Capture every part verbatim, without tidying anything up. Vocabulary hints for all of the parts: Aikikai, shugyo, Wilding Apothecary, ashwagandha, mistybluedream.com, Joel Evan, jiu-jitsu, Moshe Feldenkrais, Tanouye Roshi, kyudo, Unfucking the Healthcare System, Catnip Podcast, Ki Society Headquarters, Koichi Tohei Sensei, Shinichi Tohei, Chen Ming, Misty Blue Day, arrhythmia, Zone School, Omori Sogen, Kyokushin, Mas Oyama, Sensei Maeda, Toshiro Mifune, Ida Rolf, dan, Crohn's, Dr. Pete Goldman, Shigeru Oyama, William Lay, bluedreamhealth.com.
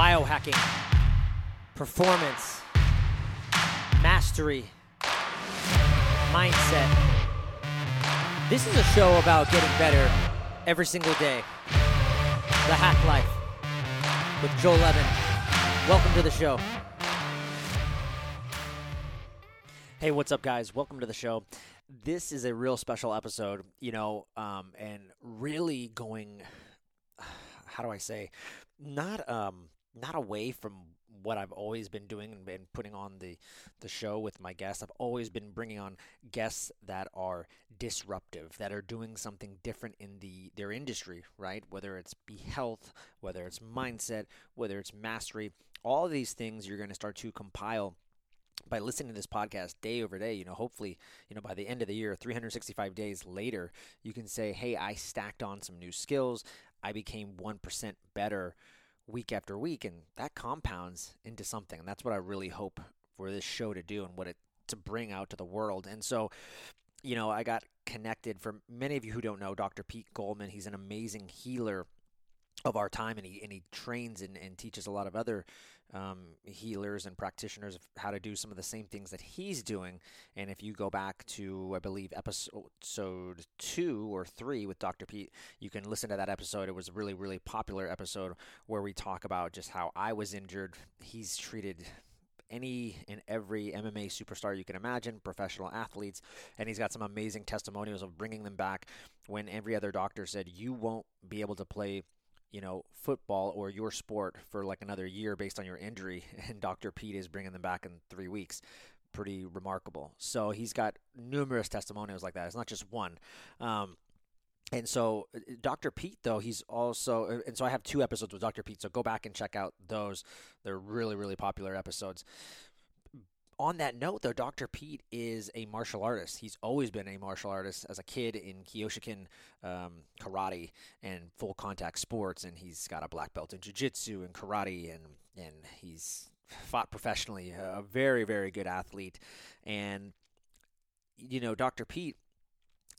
biohacking, performance, mastery, mindset. This is a show about getting better every single day. The Hack Life with Joel Evan. Welcome to the show. Hey, what's up, guys? Welcome to the show. This is a real special episode, you know, um, and really going, how do I say, not um, not away from what I've always been doing and been putting on the, the show with my guests. I've always been bringing on guests that are disruptive, that are doing something different in the their industry, right? Whether it's be health, whether it's mindset, whether it's mastery, all of these things you're going to start to compile by listening to this podcast day over day. You know, hopefully, you know, by the end of the year, three hundred sixty-five days later, you can say, hey, I stacked on some new skills. I became one percent better week after week, and that compounds into something. And that's what I really hope for this show to do and what it to bring out to the world. And so, you know, I got connected. For many of you who don't know, Doctor Pete Goldman, he's an amazing healer of our time, and he and he trains and, and teaches a lot of other um, healers and practitioners of how to do some of the same things that he's doing. And if you go back to, I believe, episode two or three with Doctor Pete, you can listen to that episode. It was a really, really popular episode where we talk about just how I was injured. He's treated any and every M M A superstar you can imagine, professional athletes, and he's got some amazing testimonials of bringing them back when every other doctor said, you won't be able to play, you know, football or your sport for like another year based on your injury, and Doctor Pete is bringing them back in three weeks. Pretty remarkable. So he's got numerous testimonials like that. It's not just one. Um, and so Doctor Pete, though, he's also, and so I have two episodes with Doctor Pete, so go back and check out those. They're really, really popular episodes. On that note, though, Doctor Pete is a martial artist. He's always been a martial artist as a kid in Kyokushin um, karate and full contact sports, and he's got a black belt in jiu-jitsu and karate, and, and he's fought professionally, a very, very good athlete. And, you know, Doctor Pete,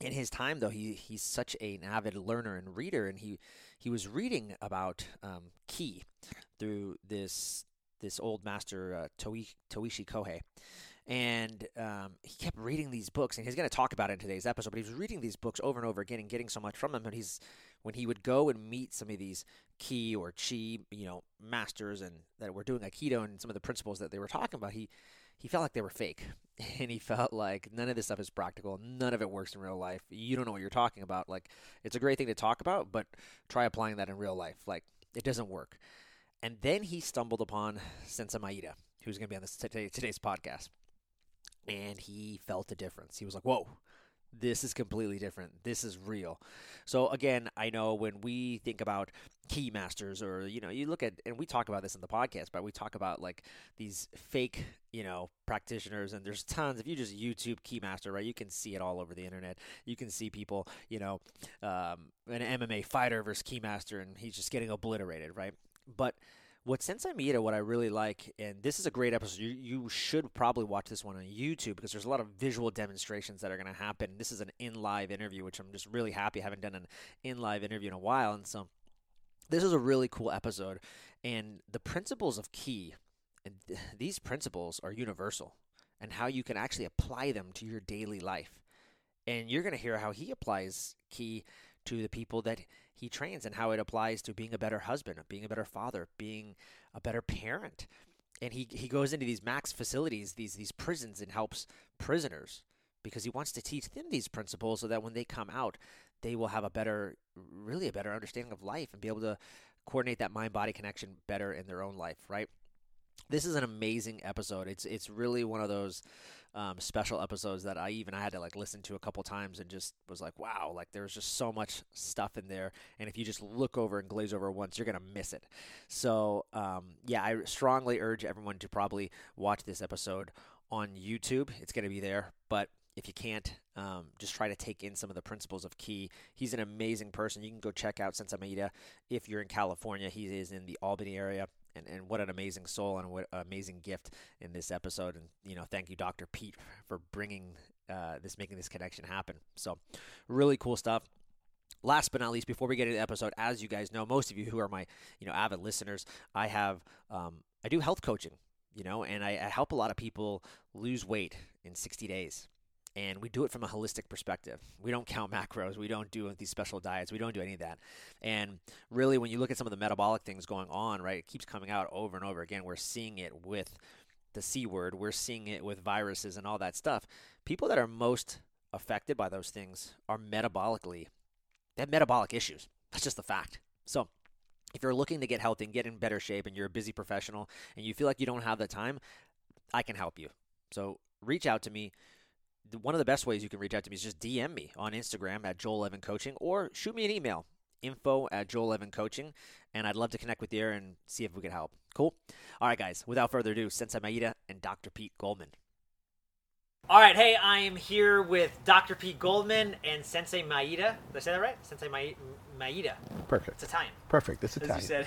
in his time, though, he he's such an avid learner and reader, and he, he was reading about um, ki through this this old master, uh, Toichi Tohei. And um, he kept reading these books, and he's going to talk about it in today's episode, but he was reading these books over and over again and getting so much from them. And he's, when he would go and meet some of these ki or chi, you know, masters and that were doing Aikido and some of the principles that they were talking about, he, he felt like they were fake. And he felt like none of this stuff is practical. None of it works in real life. You don't know what you're talking about. Like, it's a great thing to talk about, but try applying that in real life. Like, it doesn't work. And then he stumbled upon Sensei Maeda, who's going to be on this today, today's podcast. And he felt a difference. He was like, whoa, this is completely different. This is real. So, again, I know when we think about ki masters or, you know, you look at, and we talk about this in the podcast, but we talk about, like, these fake, you know, practitioners. And there's tons. If you just YouTube ki master, right, you can see it all over the internet. You can see people, you know, um, an M M A fighter versus ki master, and he's just getting obliterated, right? But what Sensei Maeda, what I really like, and this is a great episode. You, you should probably watch this one on YouTube because there's a lot of visual demonstrations that are going to happen. This is an in-live interview, which I'm just really happy. I haven't done an in-live interview in a while. And so this is a really cool episode. And the principles of ki, and th- these principles are universal, and how you can actually apply them to your daily life. And you're going to hear how he applies ki to the people that he trains and how it applies to being a better husband, being a better father, being a better parent. And he, he goes into these max facilities, these these prisons, and helps prisoners because he wants to teach them these principles so that when they come out, they will have a better, really a better understanding of life and be able to coordinate that mind-body connection better in their own life, right? This is an amazing episode. It's it's really one of those um, special episodes that I even I had to like listen to a couple times and just was like, wow, like there's just so much stuff in there. And if you just look over and glaze over once, you're going to miss it. So um, yeah, I strongly urge everyone to probably watch this episode on YouTube. It's going to be there. But if you can't, um, just try to take in some of the principles of ki. He's an amazing person. You can go check out Sensei Maeda if you're in California. He is in the Albany area. And and what an amazing soul and what an amazing gift in this episode. And, you know, thank you, Doctor Pete, for bringing uh, this, making this connection happen. So really cool stuff. last but not least, before we get into the episode, as you guys know, most of you who are my, you know, avid listeners, I have, um, I do health coaching, you know, and I, I help a lot of people lose weight in sixty days. And we do it from a holistic perspective. We don't count macros. We don't do these special diets. We don't do any of that. And really, when you look at some of the metabolic things going on, right, it keeps coming out over and over again. We're seeing it with the C word. We're seeing it with viruses and all that stuff. People that are most affected by those things are metabolically, they have metabolic issues. That's just the fact. So if you're looking to get healthy and get in better shape and you're a busy professional and you feel like you don't have the time, I can help you. So reach out to me. One of the best ways you can reach out to me is just D M me on Instagram at Joel Evan Coaching, or shoot me an email, info at Joel Evan Coaching, and I'd love to connect with you and see if we can help. Cool? All right, guys, without further ado, Sensei Maeda and Doctor Pete Goldman. All right, hey, I am here with Doctor Pete Goldman and Sensei Maeda. Did I say that right? Sensei Ma- Maeda. Perfect. It's Italian. Perfect. It's Italian. As you said.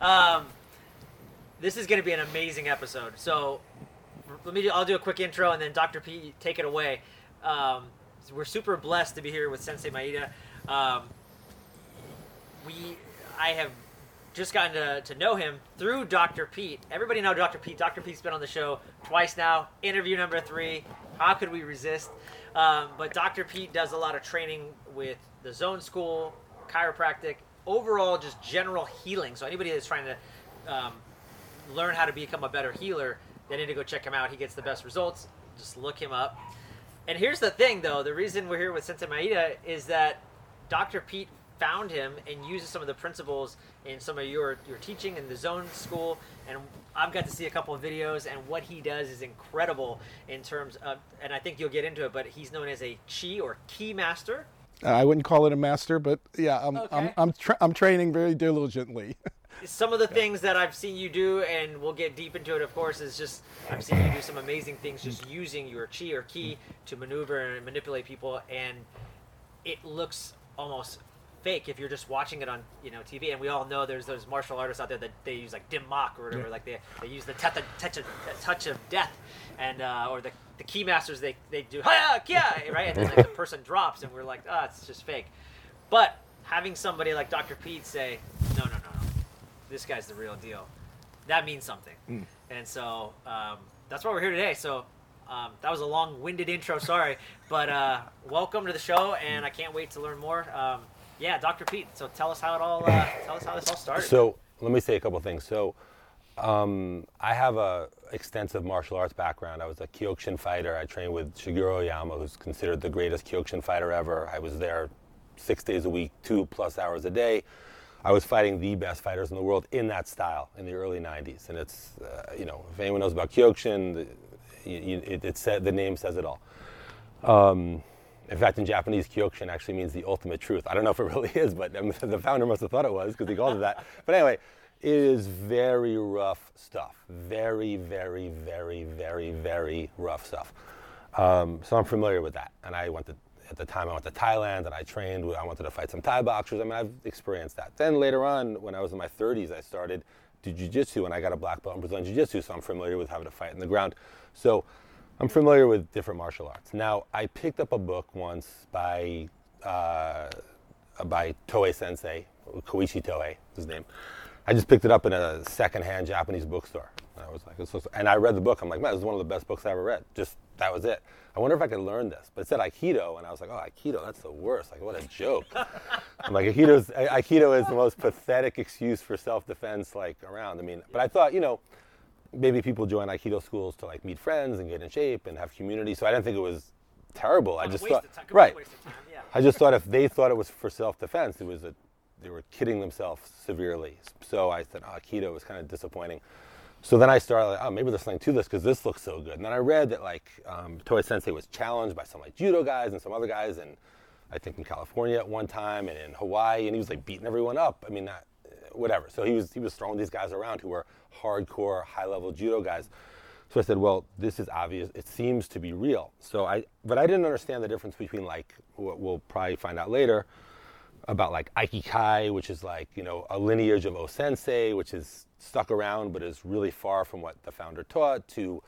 um, this is going to be an amazing episode. So... Let me. Do, I'll do a quick intro, and then Doctor P, take it away. Um, we're super blessed to be here with Sensei Maeda. Um, we, I have just gotten to, to know him through Doctor Pete. Everybody know Doctor Pete. Doctor Pete's been on the show twice now. Interview number three. How could we resist? Um, but Doctor Pete does a lot of training with the Zone School, chiropractic, overall just general healing. So anybody that's trying to um, learn how to become a better healer, they need to go check him out. He gets the best results. Just look him up. And here's the thing, though. The reason we're here with Sensei Maeda is that Doctor Pete found him and uses some of the principles in some of your, your teaching in the Zone School. And I've got to see a couple of videos, and what he does is incredible in terms of, and I think you'll get into it, but he's known as a Chi or Ki Master. Uh, I wouldn't call it a master, but yeah, I'm okay. I'm I'm, tra- I'm training very diligently. Some of the things that I've seen you do, and we'll get deep into it, of course, is just I've seen you do some amazing things just using your chi or ki to maneuver and manipulate people, and it looks almost fake if you're just watching it on, you know, T V. And we all know there's those martial artists out there that they use like dim mak or whatever, yeah. like they they use the touch of touch of death, and uh, or the the ki masters they they do ha kia, right, and then like, the person drops, and we're like, ah, oh, it's just fake. But having somebody like Doctor Pete say, no, no, no. This guy's the real deal. That means something. Mm. And so um, that's why we're here today. So um, that was a long-winded intro, sorry. But uh, welcome to the show, and I can't wait to learn more. Um, yeah, Doctor Pete, so tell us how it all, uh, tell us how this all started. So let me say a couple things. So um, I have a extensive martial arts background. I was a Kyokushin fighter. I trained with Shigeru Oyama, who's considered the greatest Kyokushin fighter ever. I was there six days a week, two plus hours a day. I was fighting the best fighters in the world in that style in the early nineties. And it's, uh, you know, if anyone knows about Kyokushin, the, you, it, it said, the name says it all. Um, in fact, in Japanese, Kyokushin actually means the ultimate truth. I don't know if it really is, but um, the founder must have thought it was because he called it that. But anyway, it is very rough stuff. Very, very, very, very, very rough stuff. Um, so I'm familiar with that. And I went to At the time, I went to Thailand, and I trained. I wanted to fight some Thai boxers. I mean, I've experienced that. Then later on, when I was in my thirties, I started to jiu-jitsu, and I got a black belt in Brazilian jiu-jitsu, so I'm familiar with having to fight on the ground. So I'm familiar with different martial arts. Now, I picked up a book once by uh, by Tohei Sensei, Koichi Tohei, his name. I just picked it up in a secondhand Japanese bookstore. And I was like, this looks, and I read the book. I'm like, man, this is one of the best books I ever read. Just that was it. I wonder if I could learn this. But it said Aikido, and I was like, oh, Aikido, that's the worst. Like, what a joke. I'm like, Aikido's, Aikido is the most pathetic excuse for self-defense, like, around. I mean, but I thought, you know, maybe people join Aikido schools to, like, meet friends and get in shape and have community. So I didn't think it was terrible. I just thought, right. Yeah. I just thought if they thought it was for self-defense, it was a, they were kidding themselves severely. So I said, oh, Aikido was kind of disappointing. So then I started, like, oh, maybe there's something to this because this looks so good. And then I read that, like, um, Tohei Sensei was challenged by some, like, judo guys and some other guys, and I think in California at one time and in Hawaii, and he was, like, beating everyone up. I mean, not, whatever. So he was he was throwing these guys around who were hardcore, high-level judo guys. So I said, well, this is obvious. It seems to be real. So I, but I didn't understand the difference between, like, what we'll probably find out later about, like, Aikikai, which is, like, you know, a lineage of O-sensei, which is stuck around but is really far from what the founder taught, to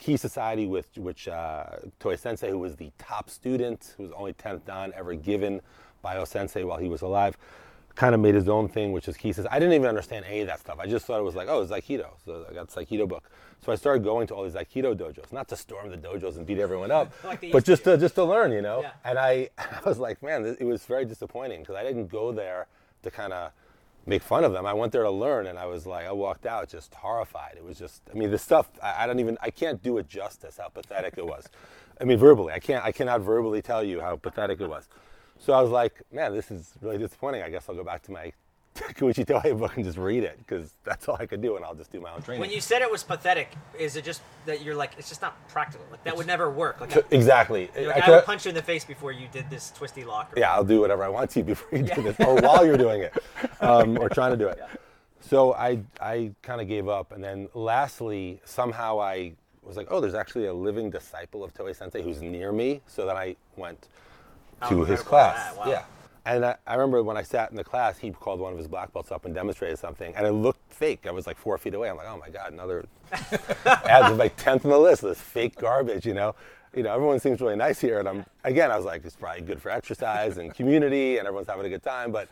Ki Society, with which uh, Tohei Sensei, who was the top student, who was only tenth dan ever given by O-sensei while he was alive. Kind of made his own thing, which is Kisses. I didn't even understand any of that stuff. I just thought it was like, oh, it's Aikido. So I got this Aikido book. So I started going to all these Aikido dojos, not to storm the dojos and beat everyone up, like but just to, to just to learn, you know? Yeah. And I, I was like, man, this, it was very disappointing because I didn't go there to kind of make fun of them. I went there to learn, and I was like, I walked out just horrified. It was just, I mean, the stuff, I, I don't even, I can't do it justice how pathetic it was. I mean, verbally, I can't, I cannot verbally tell you how pathetic it was. So I was like, man, this is really disappointing. I guess I'll go back to my Koichi Tohei book and just read it because that's all I could do, and I'll just do my own training. When you said it was pathetic, is it just that you're like, it's just not practical? Like, that it's, would never work. Like, exactly. Like, I, I could, would punch you in the face before you did this twisty lock. Or yeah, I'll do whatever I want to before you yeah. do this, or while you're doing it, um, or trying to do it. Yeah. So I, I kind of gave up. And then lastly, somehow I was like, oh, there's actually a living disciple of Tohei Sensei who's near me. So then I went to his class, wow. yeah. And I, I remember when I sat in the class, he called one of his black belts up and demonstrated something, and it looked fake. I was like four feet away. I'm like, oh my God, another ads was like tenth on the list. This fake garbage, you know. You know, everyone seems really nice here, and I'm again, I was like, it's probably good for exercise and community, and everyone's having a good time, but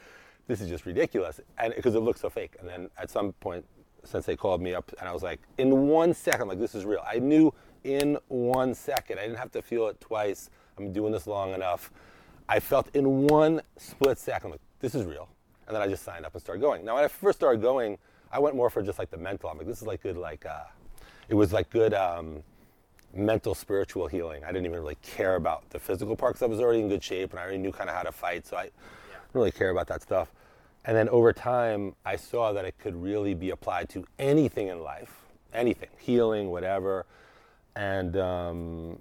this is just ridiculous, and because it looked so fake. And then at some point, Sensei called me up, and I was like, in one second, I'm like, this is real. I knew in one second. I didn't have to feel it twice. I'm doing this long enough. I felt in one split second, like, this is real. And then I just signed up and started going. Now, when I first started going, I went more for just like the mental. I'm like, this is like good, like, uh, it was like good um, mental, spiritual healing. I didn't even really care about the physical part because I was already in good shape and I already knew kind of how to fight. So I yeah. didn't really care about that stuff. And then over time, I saw that it could really be applied to anything in life, anything, healing, whatever. And um,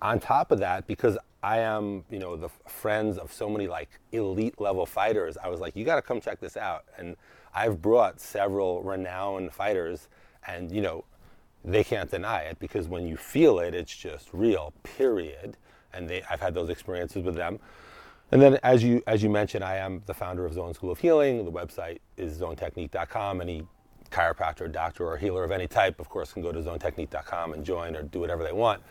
on top of that, because I am, you know, the friends of so many like elite level fighters. I was like, you got to come check this out. And I've brought several renowned fighters, and you know, they can't deny it because when you feel it, it's just real. Period. And they, I've had those experiences with them. And then, as you as you mentioned, I am the founder of Zone School of Healing. The website is zone technique dot com. Any chiropractor, doctor, or healer of any type, of course, can go to zone technique dot com and join or do whatever they want.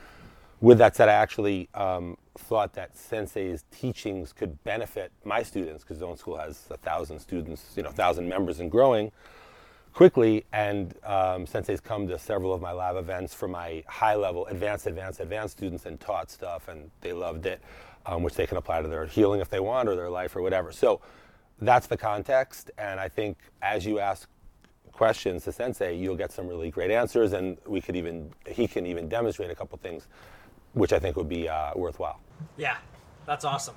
With that said, I actually um, thought that Sensei's teachings could benefit my students because Zone School has a thousand students, you know, a thousand members and growing quickly. And um, Sensei's come to several of my live events for my high-level, advanced, advanced, advanced students and taught stuff, and they loved it, um, which they can apply to their healing if they want or their life or whatever. So that's the context, and I think as you ask questions to Sensei, you'll get some really great answers, and we could even he can even demonstrate a couple things which I think would be uh, worthwhile. Yeah, that's awesome.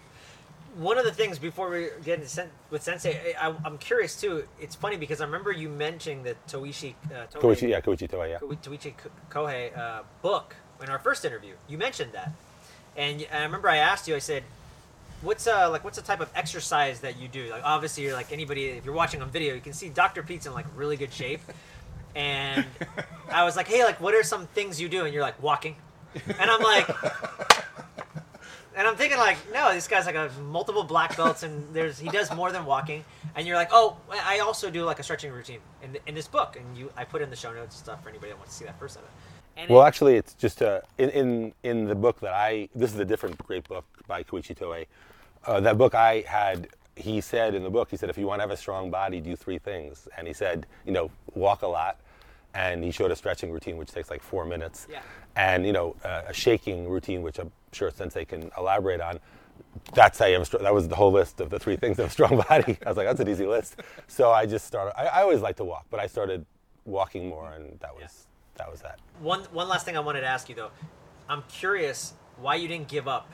One of the things before we get into sen- with Sensei, I, I'm curious too. It's funny because I remember you mentioning the Toichi uh, Tohei, Koichi, yeah, Koichi Tohei, yeah. Koichi Tohei uh, book in our first interview. You mentioned that, and I remember I asked you. I said, "What's uh like? What's the type of exercise that you do? Like, obviously, you're like anybody. If you're watching on video, you can see Doctor Pete's in like really good shape." And I was like, "Hey, like, what are some things you do?" And you're like, "Walking." And I'm like, and I'm thinking like, no, this guy's like a multiple black belts, and there's he does more than walking. And you're like, oh, I also do like a stretching routine in the, in this book, and you I put in the show notes and stuff for anybody that wants to see that first of it. And well, it, actually, it's just a, in, in in the book that I this is a different great book by Koichi Tohei. Uh, that book I had. He said in the book, he said, if you want to have a strong body, do three things. And he said, you know, walk a lot. And he showed a stretching routine, which takes like four minutes. Yeah. And, you know, uh, a shaking routine, which I'm sure Sensei can elaborate on. That's how you have a strong, that was the whole list of the three things of a strong body. I was like, that's an easy list. So I just started, I, I always like to walk, but I started walking more, and that was yeah. that was that. One One last thing I wanted to ask you, though. I'm curious why you didn't give up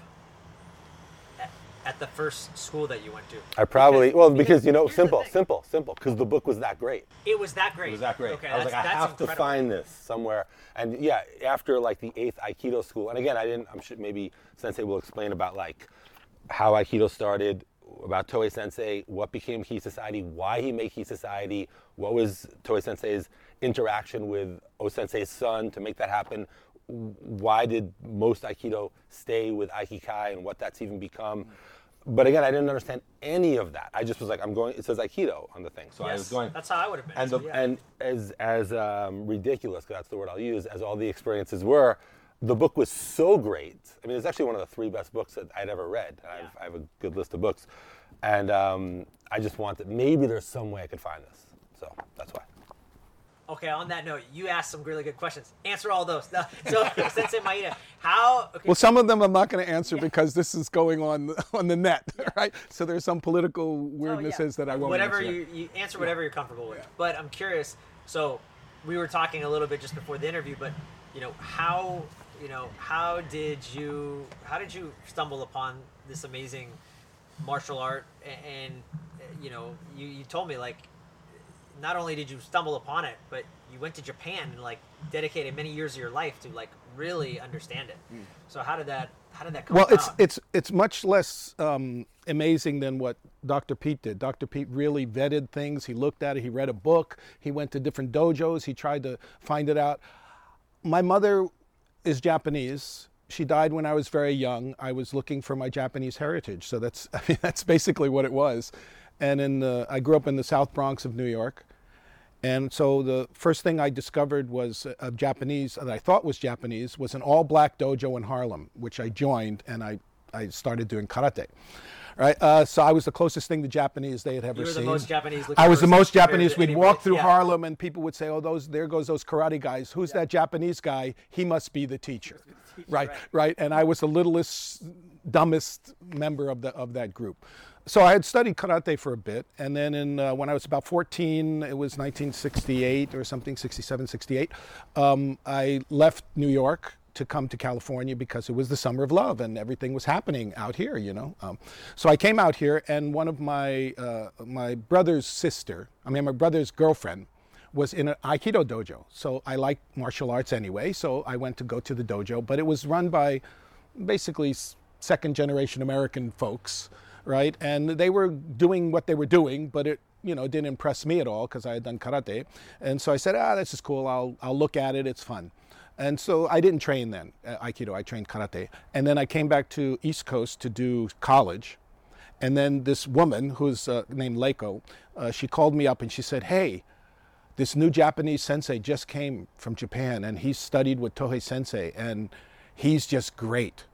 at the first school that you went to. I probably, because, well, because, because you know, simple, simple, simple, because the book was that great. It was that great. It was that great. Okay, I was like, I have incredible. to find this somewhere. And yeah, after like the eighth Aikido school, and again, I didn't, I'm sure maybe Sensei will explain about like how Aikido started, about Tohei Sensei, what became Ki Society, why he made Ki Society, what was Tohei Sensei's interaction with O-sensei's son to make that happen, why did most Aikido stay with Aikikai and what that's even become. But again, I didn't understand any of that. I just was like, I'm going, it says Aikido on the thing. So yes, I was going. That's how I would have been. And, the, yeah. and as as um, ridiculous, because that's the word I'll use, as all the experiences were, the book was so great. I mean, it's actually one of the three best books that I'd ever read. Yeah. I, have, I have a good list of books. And um, I just wanted, maybe there's some way I could find this. So that's why. Okay, on that note, you asked some really good questions. Answer all those. So, Sensei Maeda, how... Okay. Well, some of them I'm not going to answer yeah. because this is going on on the net, yeah. right? So there's some political weirdnesses oh, yeah. that I won't whatever answer. You, you answer whatever yeah. you're comfortable with. Yeah. But I'm curious, so we were talking a little bit just before the interview, but, you know, how, you know, how did you, how did you stumble upon this amazing martial art? And, and you know, you, you told me, like, not only did you stumble upon it, but you went to Japan and like dedicated many years of your life to like really understand it. Mm. So how did that how did that come about? Well, it's it's it's much less um, amazing than what Doctor Pete did. Doctor Pete really vetted things. He looked at it. He read a book. He went to different dojos. He tried to find it out. My mother is Japanese. She died when I was very young. I was looking for my Japanese heritage. So that's I mean, that's basically what it was. And in the, I grew up in the South Bronx of New York. And so the first thing I discovered was a, a Japanese, that I thought was Japanese, was an all-black dojo in Harlem, which I joined, and I, I started doing karate. Right? Uh, so I was the closest thing to Japanese they had ever you were seen. You the most Japanese looking I was the most Japanese. We'd walk through yeah. Harlem, and people would say, oh, those there goes those karate guys. Who's yeah. that Japanese guy? He must be the teacher. Teacher right, right, right. And I was the littlest, dumbest member of, the, of that group. So I had studied karate for a bit, and then in, uh, when I was about fourteen, it was nineteen sixty-eight or something, sixty-seven, sixty-eight, um, I left New York to come to California because it was the summer of love and everything was happening out here, you know. Um, so I came out here, and one of my, uh, my brother's sister, I mean my brother's girlfriend, was in an Aikido dojo. So I liked martial arts anyway, so I went to go to the dojo, but it was run by basically second generation American folks. Right, and they were doing what they were doing, but it, you know, didn't impress me at all because I had done karate, and so I said, ah, this is cool. I'll I'll look at it. It's fun, and so I didn't train then at Aikido. I trained karate, and then I came back to East Coast to do college, and then this woman who's uh, named Leiko, uh, she called me up and she said, hey, this new Japanese sensei just came from Japan, and he studied with Tohei Sensei, and he's just great.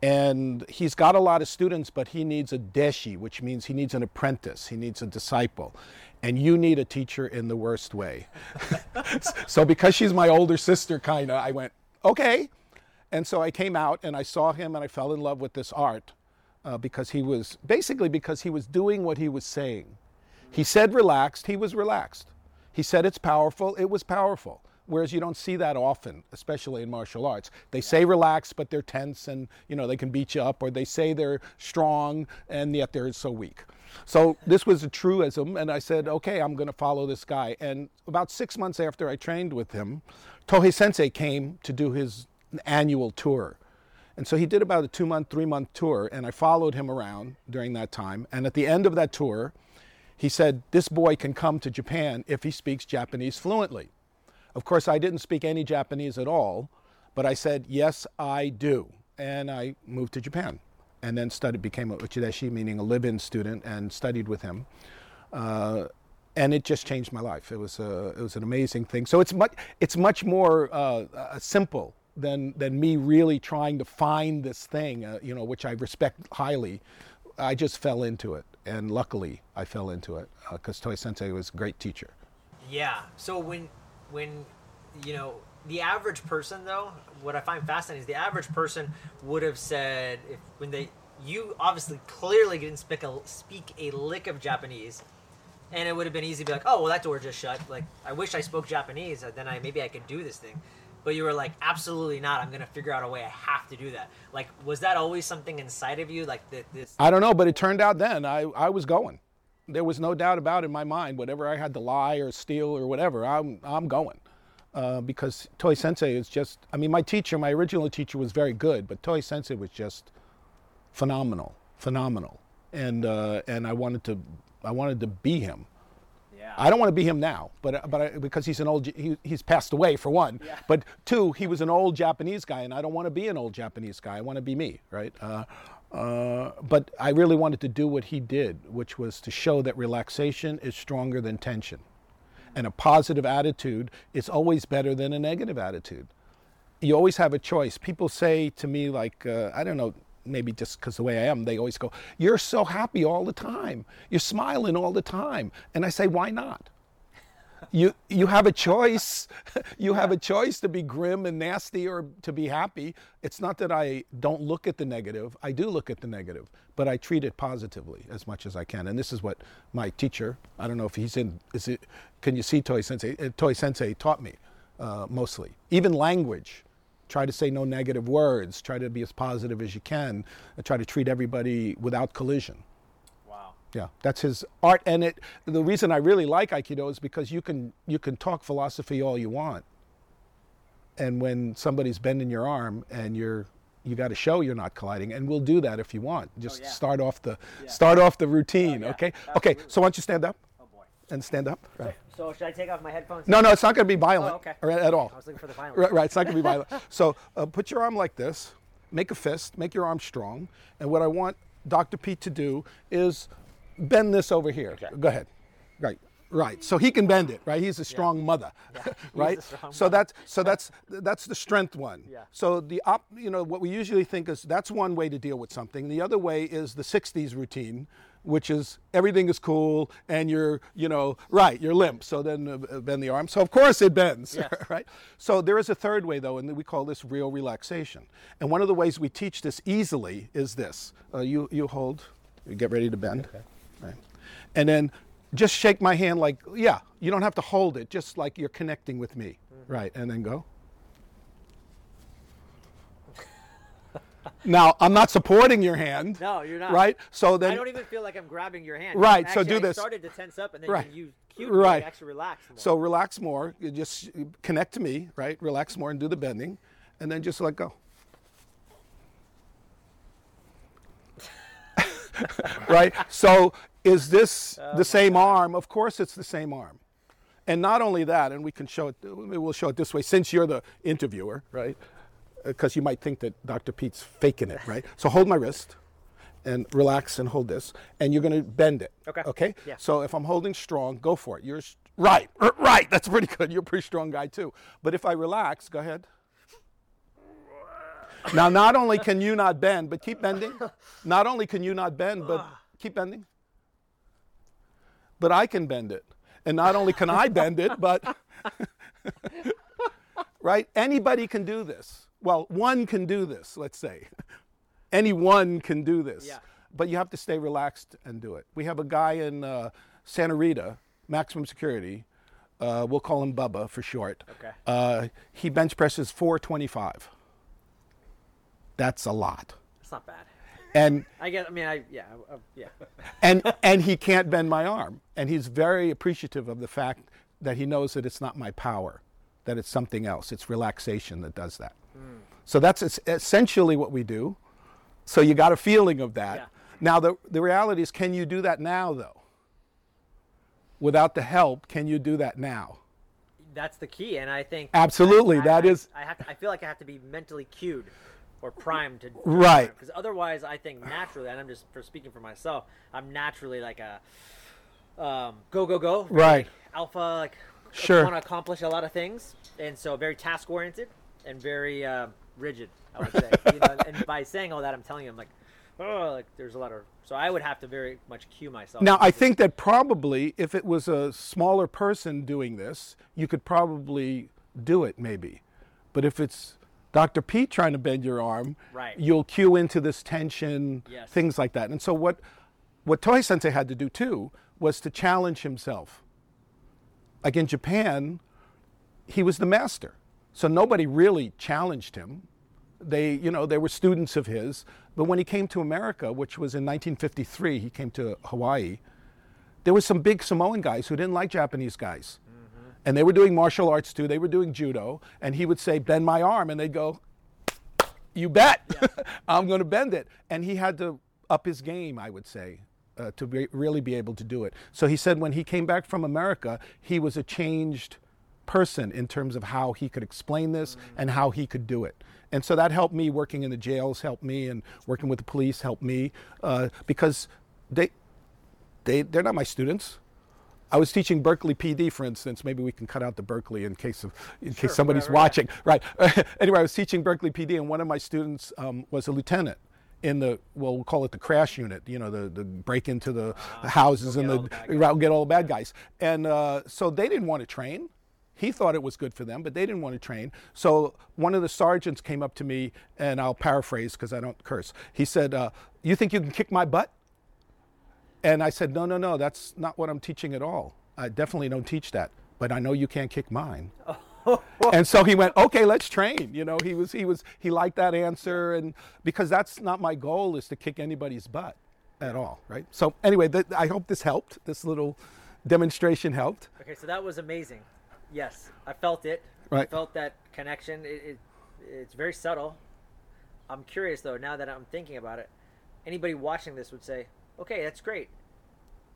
And he's got a lot of students, but he needs a deshi, which means he needs an apprentice. He needs a disciple. And you need a teacher in the worst way. So because she's my older sister, kind of, I went, okay. And so I came out and I saw him and I fell in love with this art uh, because he was, basically because he was doing what he was saying. He said relaxed, he was relaxed. He said it's powerful, it was powerful. Whereas you don't see that often, especially in martial arts. They yeah. say relax, but they're tense and, you know, they can beat you up, or they say they're strong and yet they're so weak. So this was a truism, and I said, okay, I'm gonna follow this guy. And about six months after I trained with him, Tohei Sensei came to do his annual tour. And so he did about a two month, three month tour, and I followed him around during that time. And at the end of that tour, he said, this boy can come to Japan if he speaks Japanese fluently. Of course, I didn't speak any Japanese at all, but I said, yes, I do. And I moved to Japan and then studied, became a uchideshi, meaning a live-in student, and studied with him. Uh, and it just changed my life. It was a, it was an amazing thing. So it's much, it's much more uh, uh, simple than, than me really trying to find this thing, uh, you know, which I respect highly. I just fell into it. And luckily, I fell into it because uh, Tohei Sensei was a great teacher. Yeah. So when... When, you know, the average person, though, what I find fascinating is the average person would have said, if when they, you obviously clearly didn't speak a, speak a lick of Japanese, and it would have been easy to be like, oh, well, that door just shut. Like, I wish I spoke Japanese, then I maybe I could do this thing. But you were like, absolutely not. I'm going to figure out a way. I have to do that. Like, was that always something inside of you? Like the, this? I don't know, but it turned out then I, I was going. There was no doubt about in my mind, whatever I had to lie or steal or whatever, I'm I'm going. Uh, because Tohei Sensei is just, I mean, my teacher, my original teacher was very good, but Tohei Sensei was just phenomenal, phenomenal. And uh, and I wanted to I wanted to be him. Yeah. I don't want to be him now, but but I, because he's an old, he, he's passed away for one, yeah. but two, he was an old Japanese guy, and I don't want to be an old Japanese guy. I want to be me, right? Uh, Uh, but I really wanted to do what he did, which was to show that relaxation is stronger than tension. And a positive attitude is always better than a negative attitude. you always have a choice. People say to me, like, uh, I don't know, maybe just because the way I am, they always go, you're so happy all the time. You're smiling all the time. And I say, why not? You you have a choice. You have a choice to be grim and nasty or to be happy. It's not that I don't look at the negative. I do look at the negative, but I treat it positively as much as I can. And this is what my teacher, I don't know if he's in, is it, can you see Tohei Sensei? Tohei Sensei taught me uh, mostly. Even language. Try to say no negative words. Try to be as positive as you can. And try to treat everybody without collision. Yeah, that's his art. And it, the reason I really like Aikido is because you can you can talk philosophy all you want. And when somebody's bending your arm and you're you got to show you're not colliding, and we'll do that if you want. Just oh, yeah. start off the yeah. start off the routine, oh, yeah. okay? Absolutely. Okay, so why don't you stand up? Oh boy. And stand up. Right. So, so should I take off my headphones? No, no, it's not going to be violent oh, okay. or at all. I was looking for the violent. Right, right, it's not going to be violent. So, uh, put your arm like this. Make a fist, make your arm strong. And what I want Doctor Pete to do is bend this over here. Okay. Go ahead. Right. Right. So he can bend it, right? He's a strong yeah. mother. Yeah. Right? Strong so that's so that's that's the strength one. Yeah. So the op, you know, what we usually think is that's one way to deal with something. The other way is the sixties routine, which is everything is cool and you're, you know, right, you're limp. So then uh, bend the arm. So of course it bends, yes. right? So there is a third way though, and we call this real relaxation. And one of the ways we teach this easily is this. Uh, you you hold, you get ready to bend. Okay. Right. And then just shake my hand like, yeah, you don't have to hold it, just like you're connecting with me. Mm-hmm. Right, and then go. Now, I'm not supporting your hand. No, you're not. Right? So then I don't even feel like I'm grabbing your hand. Right, actually, so do I this. I started to tense up and then right. you cute right. actually relax more. So relax more, you just connect to me, right? Relax more and do the bending, and then just let go. Right? So is this oh the same God. arm? Of course it's the same arm. And not only that, and we can show it, we'll show it this way since you're the interviewer, right? Because you might think that Doctor Pete's faking it, right? So hold my wrist and relax and hold this and you're going to bend it. Okay. Okay? Yeah. So if I'm holding strong, go for it. You're right. Right. That's pretty good. You're a pretty strong guy too. But if I relax, go ahead. Now, not only can you not bend, but keep bending. Not only can you not bend, but keep bending. But I can bend it. And not only can I bend it, but, right? Anybody can do this. Well, one can do this, let's say. Anyone can do this. Yeah. But you have to stay relaxed and do it. We have a guy in uh, Santa Rita, maximum security. Uh, we'll call him Bubba for short. Okay. Uh, he bench presses four twenty-five. That's a lot. It's not bad. And I guess I mean I yeah I, yeah. And and he can't bend my arm, and he's very appreciative of the fact that he knows that it's not my power, that it's something else. It's relaxation that does that. Mm. So that's essentially what we do. So you got a feeling of that. Yeah. Now the the reality is, can you do that now though? Without the help, can you do that now? That's the key, and I think absolutely I, I, that I, is. I have to, I feel like I have to be mentally cued. Or primed to do right, because otherwise I think naturally, and I'm just for speaking for myself, I'm naturally like a um, go go go right like alpha, like sure. I want to accomplish a lot of things, and so very task oriented and very uh, rigid, I would say. You know, and by saying all that, I'm telling you, I'm like, oh, like there's a lot of. So I would have to very much cue myself. Now I think that probably if it was a smaller person doing this, you could probably do it maybe, but if it's Doctor Pete trying to bend your arm, right. you'll cue into this tension, yes. things like that. And so what what Tohei Sensei had to do too was to challenge himself. Like in Japan, he was the master. So nobody really challenged him. They, you know, they were students of his. But when he came to America, which was in nineteen fifty-three, he came to Hawaii, there were some big Samoan guys who didn't like Japanese guys. And they were doing martial arts too. They were doing judo. And he would say, bend my arm. And they'd go, you bet. Yeah. I'm going to bend it. And he had to up his game, I would say, uh, to be, really be able to do it. So he said when he came back from America, he was a changed person in terms of how he could explain this mm-hmm. and how he could do it. And so that helped me. Working in the jails helped me. And working with the police helped me. Uh, because they, they, they're not my students. I was teaching Berkeley P D, for instance. Maybe we can cut out the Berkeley in case of in sure, case somebody's whatever, watching. Right. right. Anyway, I was teaching Berkeley P D, and one of my students um, was a lieutenant in the, well, we'll call it the crash unit, you know, the, the break into the uh, houses and the, the get all the bad guys. And uh, so they didn't want to train. He thought it was good for them, but they didn't want to train. So one of the sergeants came up to me, and I'll paraphrase because I don't curse. He said, uh, you think you can kick my butt? And I said, no, no, no, that's not what I'm teaching at all. I definitely don't teach that, but I know you can't kick mine. And so he went, okay, let's train. You know, he was, he was, he liked that answer, and because that's not my goal, is to kick anybody's butt at all, right? So anyway, th- I hope this helped. This little demonstration helped. Okay, so that was amazing. Yes, I felt it. Right. I felt that connection. It, it, it's very subtle. I'm curious though, now that I'm thinking about it, anybody watching this would say, okay, that's great.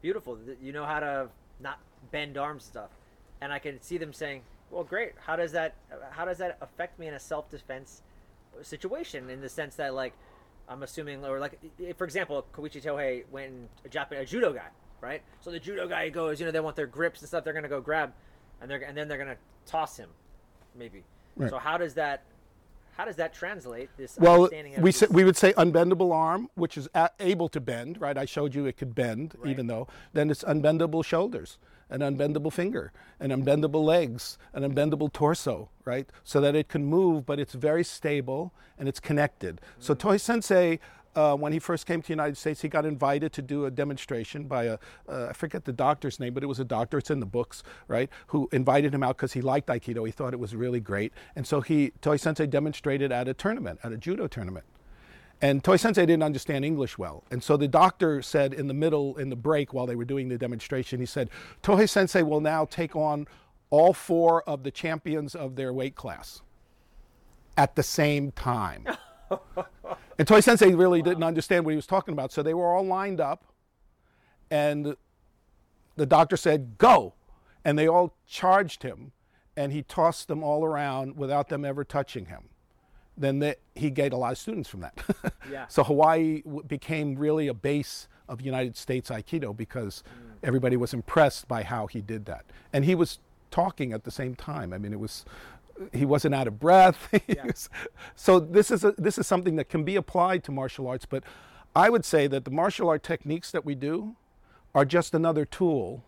Beautiful. You know how to not bend arms and stuff. And I can see them saying, well, great. How does that, how does that affect me in a self-defense situation, in the sense that, like, I'm assuming, or like, for example, Koichi Tohei went and a Japanese, a judo guy, right? So the judo guy goes, you know, they want their grips and stuff. They're going to go grab, and they're, and then they're going to toss him, maybe. Right. So how does that, how does that translate? This well, understanding of we this? Say, we would say unbendable arm, which is a- able to bend, right? I showed you it could bend, right. Even though. Then it's unbendable shoulders, an unbendable finger, an unbendable legs, an unbendable torso, right? So that it can move, but it's very stable and it's connected. Mm-hmm. So Tohei Sensei, uh, when he first came to the United States, he got invited to do a demonstration by a, uh, I forget the doctor's name, but it was a doctor, it's in the books, right? Who invited him out because he liked Aikido, he thought it was really great. And so he, Tohei Sensei demonstrated at a tournament, at a judo tournament. And Tohei Sensei didn't understand English well. And so the doctor said in the middle, in the break, while they were doing the demonstration, he said, Tohei Sensei will now take on all four of the champions of their weight class at the same time. And Tohei Sensei really wow. didn't understand what he was talking about. So they were all lined up, and the doctor said, go. And they all charged him, and he tossed them all around without them ever touching him. Then the, he gained a lot of students from that. Yeah. So Hawaii w- became really a base of United States Aikido, because mm. everybody was impressed by how he did that. And he was talking at the same time. I mean, it was, he wasn't out of breath. Yeah. was, so this is a, this is something that can be applied to martial arts, but I would say that the martial art techniques that we do are just another tool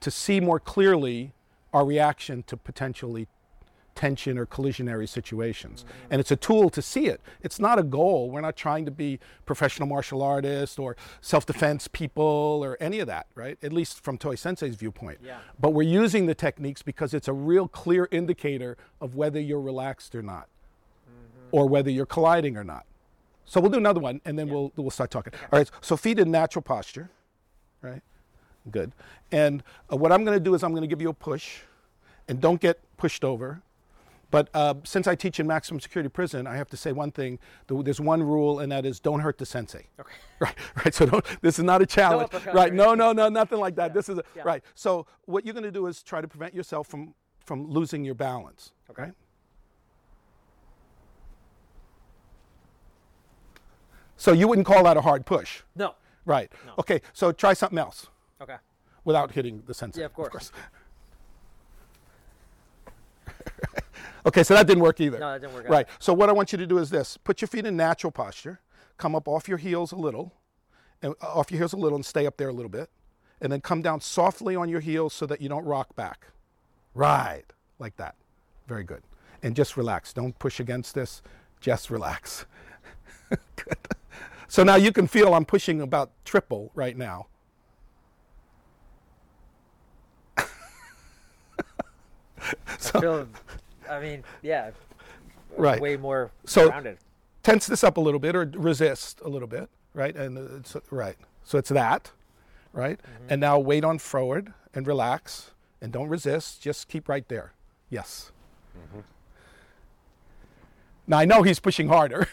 to see more clearly our reaction to potentially tension or collisionary situations. Mm-hmm. And it's a tool to see it. It's not a goal. We're not trying to be professional martial artists or self-defense people or any of that, right? At least from Tohei Sensei's viewpoint. Yeah. But we're using the techniques because it's a real clear indicator of whether you're relaxed or not, mm-hmm. or whether you're colliding or not. So we'll do another one, and then yeah. we'll we'll start talking. Okay. All right, so feet in natural posture, right? Good. And uh, what I'm gonna do is I'm gonna give you a push, and don't get pushed over. But uh, since I teach in maximum security prison, I have to say one thing. There's one rule, and that is don't hurt the sensei. Okay. Right, right. So don't, this is not a challenge. No right, no, no, no, nothing like that. Yeah. This is, a, yeah. right. So what you're going to do is try to prevent yourself from, from losing your balance. Okay. Right? So you wouldn't call that a hard push? No. Right. No. Okay, so try something else. Okay. Without hitting the sensei. Yeah, of course. Of course. Okay, so that didn't work either. No, that didn't work either. Right, so what I want you to do is this. Put your feet in natural posture. Come up off your heels a little, and uh, off your heels a little and stay up there a little bit. And then come down softly on your heels so that you don't rock back. Right, like that. Very good. And just relax. Don't push against this. Just relax. Good. So now you can feel I'm pushing about triple right now. So, I feel, I mean, yeah, right. Way more so grounded. Tense this up a little bit, or resist a little bit, right? And it's, right, so it's that, right? Mm-hmm. And now weight on forward and relax, and don't resist. Just keep right there. Yes. Mm-hmm. Now I know he's pushing harder,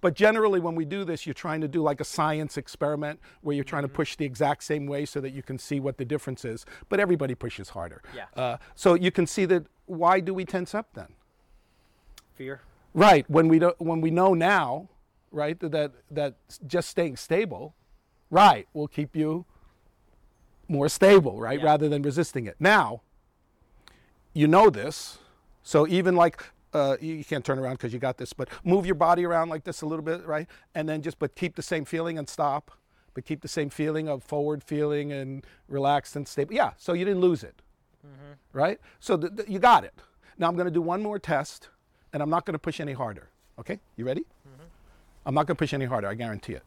but generally when we do this, you're trying to do like a science experiment where you're trying mm-hmm. to push the exact same way so that you can see what the difference is, but everybody pushes harder. Yeah. Uh, so you can see that, why do we tense up then? Fear. Right, when we, do, when we know now, right, that, that just staying stable, right, will keep you more stable, right? Yeah. Rather than resisting it. Now, you know this, so even like, uh, you can't turn around because you got this, but move your body around like this a little bit, right? And then just, but keep the same feeling and stop, but keep the same feeling of forward feeling and relaxed and stable. Yeah, so you didn't lose it, mm-hmm. right? So th- th- you got it. Now I'm gonna do one more test, and I'm not gonna push any harder, okay? You ready? Mm-hmm. I'm not gonna push any harder, I guarantee it.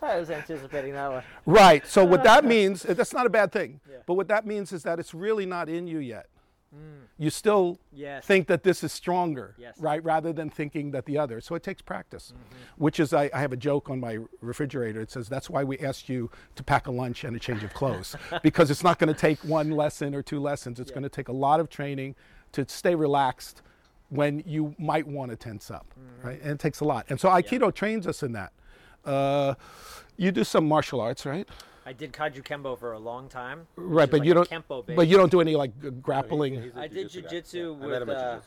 I was anticipating that one. Right. So what that means, that's not a bad thing. Yeah. But what that means is that it's really not in you yet. Mm. You still yes. think that this is stronger, yes. right? Rather than thinking that the other. So it takes practice, mm-hmm. which is I, I have a joke on my refrigerator. It says, that's why we asked you to pack a lunch and a change of clothes, because it's not going to take one lesson or two lessons. It's yeah. going to take a lot of training to stay relaxed when you might want to tense up, mm-hmm. right? And it takes a lot. And so Aikido yeah. trains us in that. Uh, you do some martial arts, right? I did Kaju Kempo for a long time. Right, but like you don't. Kempo, but you don't do any like uh, grappling. No, he's, he's I did jujitsu yeah. with. Uh, uh,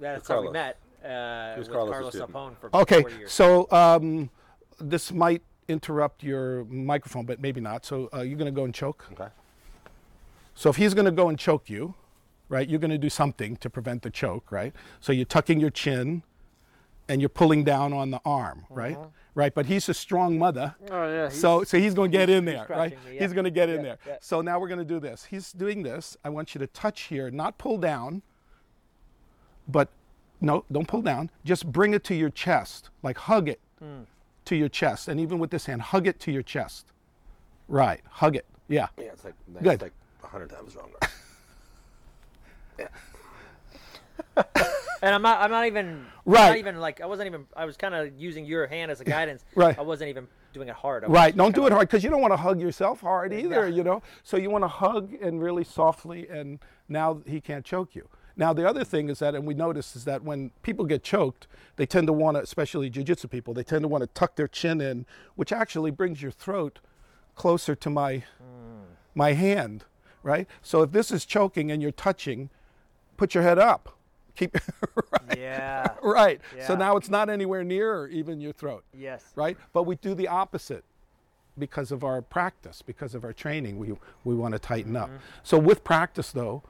that's how we met. Uh, with Carlos Sapone for okay, four years. so um, this might interrupt your microphone, but maybe not. So uh, you're going to go and choke. Okay. So if he's going to go and choke you, right? You're going to do something to prevent the choke, right? So you're tucking your chin, and you're pulling down on the arm, right? Mm-hmm. Right, but he's a strong mother. Oh, yeah. So so he's going to get in there, right? Me, yeah. He's going to get in yeah, there. Yeah. So now we're going to do this. He's doing this. I want you to touch here, not pull down, but no, don't pull down. Just bring it to your chest, like hug it mm. to your chest. And even with this hand, hug it to your chest. Right, hug it. Yeah. Yeah, it's like, that's good. Like one hundred times stronger. yeah. And I'm not. I'm not even. Right. I'm not even like I wasn't even. I was kind of using your hand as a guidance. Right. I wasn't even doing it hard. Right. Don't do it hard, because you don't want to hug yourself hard either. Yeah. You know. So you want to hug and really softly, and now he can't choke you. Now the other thing is that, and we notice is that when people get choked, they tend to want to, especially jiu-jitsu people, they tend to want to tuck their chin in, which actually brings your throat closer to my mm. my hand. Right. So if this is choking and you're touching, put your head up. Keep right. Yeah. right. Yeah. So now it's not anywhere near even your throat. Yes. Right? But we do the opposite because of our practice, because of our training. We we want to tighten mm-hmm. up. So with practice though,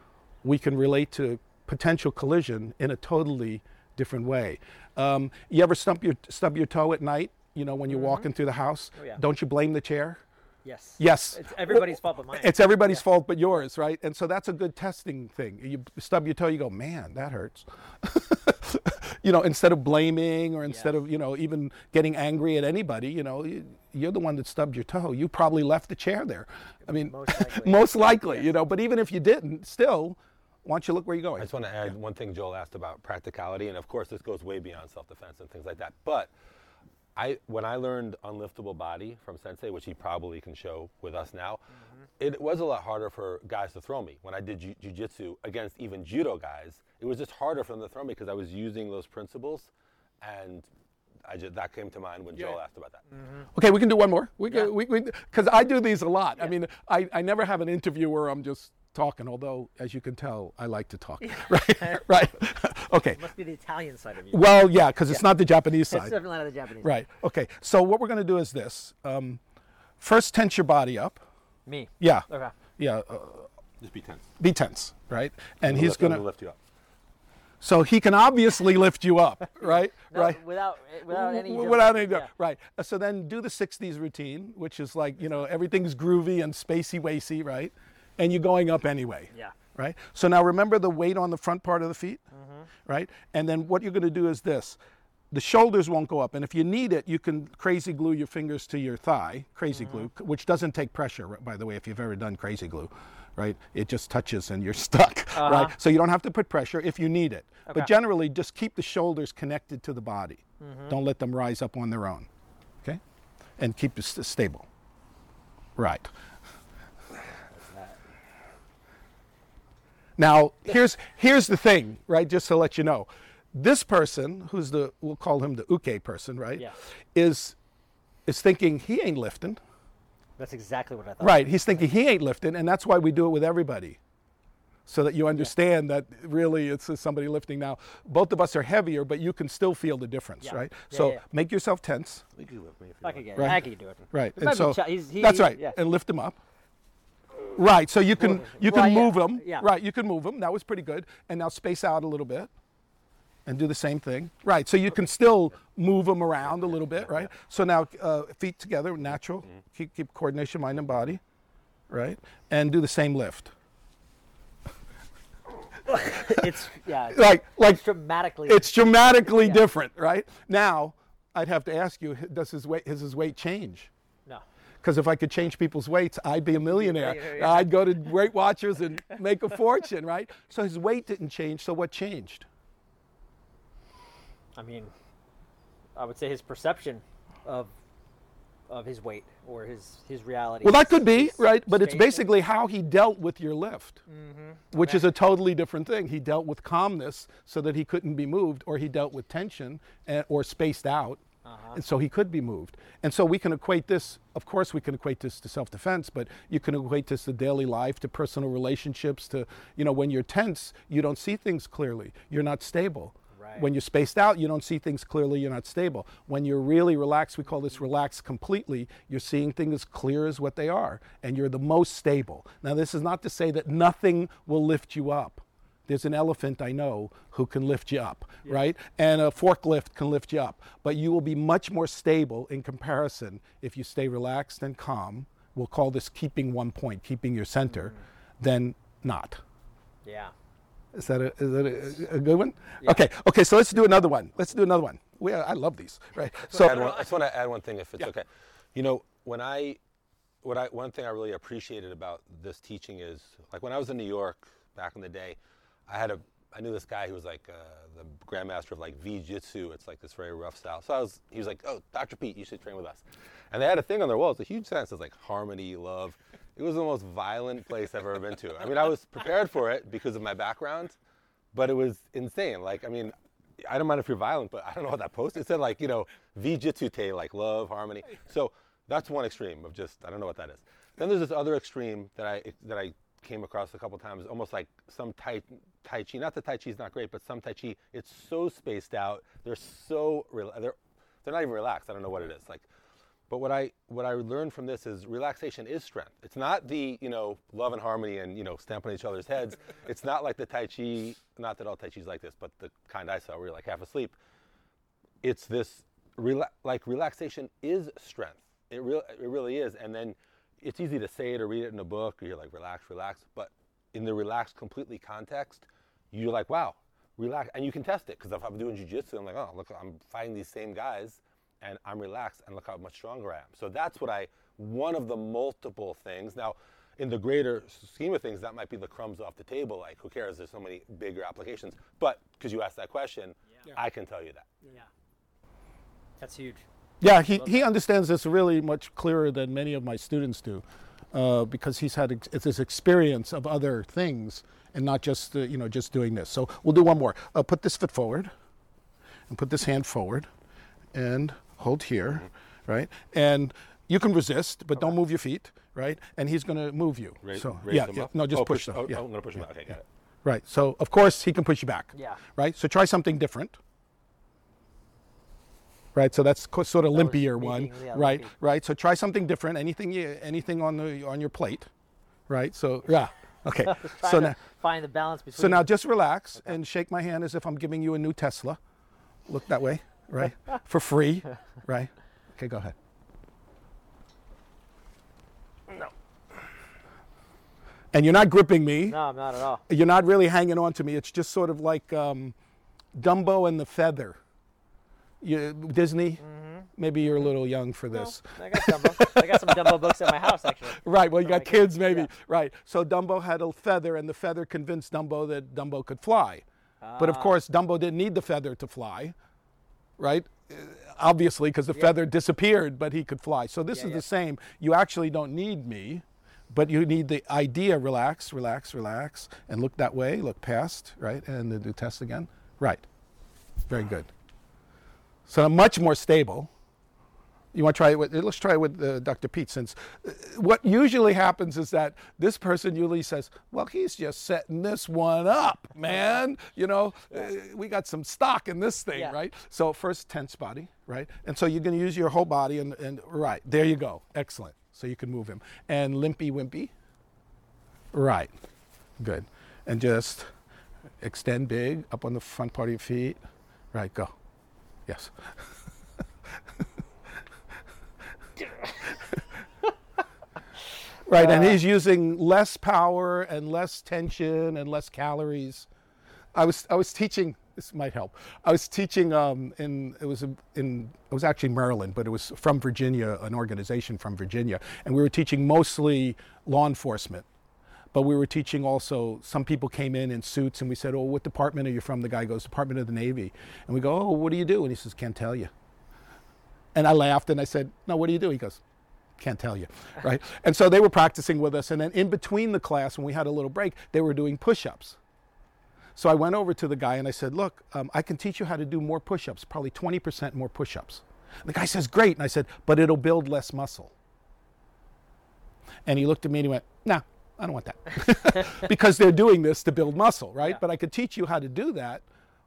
we can relate to potential collision in a totally different way. Um, you ever stump your stub your toe at night, you know, when you're mm-hmm. walking through the house? Oh, yeah. Don't you blame the chair? Yes. Yes. It's everybody's well, fault but mine. It's everybody's yeah. fault but yours, right? And so that's a good testing thing. You stub your toe, you go, man, that hurts. you know, instead of blaming or instead yeah. of, you know, even getting angry at anybody, you know, you, you're the one that stubbed your toe. You probably left the chair there. I mean, most likely, most likely yeah. you know, but even if you didn't, still, why don't you look where you're going? I just want to add yeah. one thing Joel asked about practicality. And of course, this goes way beyond self-defense and things like that. But I, when I learned Unliftable Body from Sensei, which he probably can show with us now, mm-hmm. it was a lot harder for guys to throw me. When I did ju- jiu-jitsu against even judo guys, it was just harder for them to throw me because I was using those principles, and I just, that came to mind when yeah. Joel asked about that. Mm-hmm. Okay, we can do one more. We yeah. can, we because I do these a lot. Yeah. I mean, I, I never have an interview where I'm just talking, although, as you can tell, I like to talk, yeah. right? right. Okay. It must be the Italian side of you. Well, yeah, because it's yeah. not the Japanese side. It's definitely not the Japanese right. side. Right. Okay. So what we're going to do is this. Um, first, tense your body up. Me? Yeah. Okay. Yeah. Uh, Just be tense. Be tense, right? And he's going to lift you up. So he can obviously lift you up, right? No, right. Without, without any. Without any. Yeah. Right. So then do the sixties routine, which is like, you know, everything's groovy and spacey-wacy, right? And you're going up anyway, yeah. right? So now remember the weight on the front part of the feet, mm-hmm. right? And then what you're gonna do is this. The shoulders won't go up, and if you need it, you can crazy glue your fingers to your thigh, crazy mm-hmm. glue, which doesn't take pressure, by the way, if you've ever done crazy glue, right? It just touches and you're stuck, uh-huh. right? So you don't have to put pressure if you need it. Okay. But generally, just keep the shoulders connected to the body. Mm-hmm. Don't let them rise up on their own, okay? And keep it st- stable, right? Now, here's here's the thing, right? Just to let you know, this person, who's the, we'll call him the uke person, right? Yeah. Is is thinking he ain't lifting. That's exactly what I thought. Right, he's thinking he ain't lifting, and that's why we do it with everybody. so that you understand yeah. that really it's somebody lifting. Now, both of us are heavier, but you can still feel the difference, yeah. right? Yeah, so yeah. make yourself tense. We can lift me if you I can get it. Right? I can do it. Right. And so, ch- he's, he, that's right. Yeah. And lift him up. Right. So you can you can well, move yeah. him. Yeah. Right. You can move him. That was pretty good. And now space out a little bit. And do the same thing, right? So you can still move them around a little bit, right? So now uh, feet together, natural. Keep, keep coordination, mind and body, right? And do the same lift. it's yeah. It's, like like it's dramatically. It's dramatically yeah. different, right? Now I'd have to ask you: Does his weight has his weight change? Because if I could change people's weights, I'd be a millionaire. Yeah, yeah, yeah. I'd go to Weight Watchers and make a fortune, right? So his weight didn't change. So what changed? I mean, I would say his perception of of his weight or his, his reality. Well, that could be, right? But it's basically how he dealt with your lift, mm-hmm. which okay. is a totally different thing. He dealt with calmness so that he couldn't be moved, or he dealt with tension and, or spaced out, uh-huh. and so he could be moved. And so we can equate this, of course we can equate this to self-defense, but you can equate this to daily life, to personal relationships, to, you know, when you're tense, you don't see things clearly. You're not stable. When you're spaced out, you don't see things clearly, you're not stable. When you're really relaxed, we call this relaxed completely, you're seeing things as clear as what they are, and you're the most stable. Now, this is not to say that nothing will lift you up. There's an elephant I know who can lift you up, yes. right? And a forklift can lift you up. But you will be much more stable in comparison if you stay relaxed and calm. We'll call this keeping one point, keeping your center, mm. than not. Yeah. Is that a, is that a, a good one? Yeah. Okay, okay. So let's do another one. Let's do another one. We, I love these, right? I so one, I just want to add one thing, if it's yeah. okay. You know, when I, what I, one thing I really appreciated about this teaching is, like, when I was in New York back in the day, I had a, I knew this guy who was like uh, the grandmaster of like V-Jitsu. It's like this very rough style. So I was, he was like, oh, Doctor Pete, you should train with us. And they had a thing on their wall. It's a huge sentence. It's like harmony, love. It was the most violent place I've ever been to. I mean, I was prepared for it because of my background, but it was insane. Like, I mean, I don't mind if you're violent, but I don't know what that post, it said like, you know, V-Jitsu Te, like love, harmony. So that's one extreme of just, I don't know what that is. Then there's this other extreme that I that I came across a couple times, almost like some Tai, tai Chi, not that Tai Chi is not great, but some Tai Chi, it's so spaced out. They're so, they're, they're not even relaxed. I don't know what it is. Like. But what I what I learned from this is relaxation is strength. It's not the, you know, love and harmony and, you know, stamp on each other's heads. It's not like the Tai Chi, not that all Tai Chi is like this, but the kind I saw where you're like half asleep. It's this, rela- like relaxation is strength. It, re- it really is. And then it's easy to say it or read it in a book, or you're like, relax, relax. But in the relaxed completely context, you're like, wow, relax. And you can test it, because if I'm doing jiu-jitsu, I'm like, oh, look, I'm fighting these same guys. And I'm relaxed, and look how much stronger I am. So that's what I, one of the multiple things. Now, in the greater scheme of things, that might be the crumbs off the table. Like, who cares? There's so many bigger applications. But because you asked that question, yeah. I can tell you that. Yeah. That's huge. Yeah, he, he understands this really much clearer than many of my students do, uh, because he's had ex- this experience of other things and not just, uh, you know, just doing this. So we'll do one more. Uh, put this foot forward and put this hand forward and hold here, mm-hmm. right? And you can resist, but okay. don't move your feet, right? And he's going to move you. Raise, so raise yeah, them yeah. Up? No, just oh, push, push them. Oh, yeah. oh, I'm going to push yeah. them out. Okay, yeah. got it. Right. So of course he can push you back. Yeah. Right. So try something different. Right. So that's co- sort of that limpier one. Yeah, right. Limpy. Right. So try something different. Anything. Anything on the on your plate. Right. So yeah. Okay. so now find the balance between. So now just relax okay. and shake my hand as if I'm giving you a new Tesla. Look that way. Right? For free, right? Okay, go ahead. No. And you're not gripping me. No, I'm not at all. You're not really hanging on to me. It's just sort of like um, Dumbo and the Feather. You, Disney? Mm-hmm. Maybe you're a little young for this. No, I got Dumbo. I got some Dumbo books at my house, actually. Right, well, you got kids, maybe. Yeah. Right, so Dumbo had a feather, and the feather convinced Dumbo that Dumbo could fly. Ah. But, of course, Dumbo didn't need the feather to fly. Right? Obviously, because the yeah. feather disappeared, but he could fly. So this yeah, is yeah. the same. You actually don't need me, but you need the idea. Relax, relax, relax, and look that way, look past, right? And then do test again. Right. Very good. So I'm much more stable, You want to try it with, let's try it with uh, Doctor Pete, since what usually happens is that this person usually says, well, he's just setting this one up, man. You know, uh, we got some stock in this thing, yeah. right? So first tense body, right? And so you're going to use your whole body and, and right, there you go. Excellent. So you can move him. And limpy wimpy. Right. Good. And just extend big up on the front part of your feet. Right, go. Yes. Right, uh, and he's using less power and less tension and less calories. I was I was teaching. This might help. I was teaching um, in it was in it was actually Maryland, but it was from Virginia, an organization from Virginia, and we were teaching mostly law enforcement. But we were teaching also, some people came in in suits, and we said, oh, what department are you from? The guy goes, Department of the Navy. And we go, oh, what do you do? And he says, can't tell you. And I laughed, and I said, no, what do you do? He goes, can't tell you, right? And so they were practicing with us, and then in between the class, when we had a little break, they were doing push-ups. So I went over to the guy, and I said, look, um, I can teach you how to do more push-ups, probably twenty percent more push-ups. And the guy says, great. And I said, but it'll build less muscle. And he looked at me, and he went, nah. I don't want that because they're doing this to build muscle, right? Yeah. But I could teach you how to do that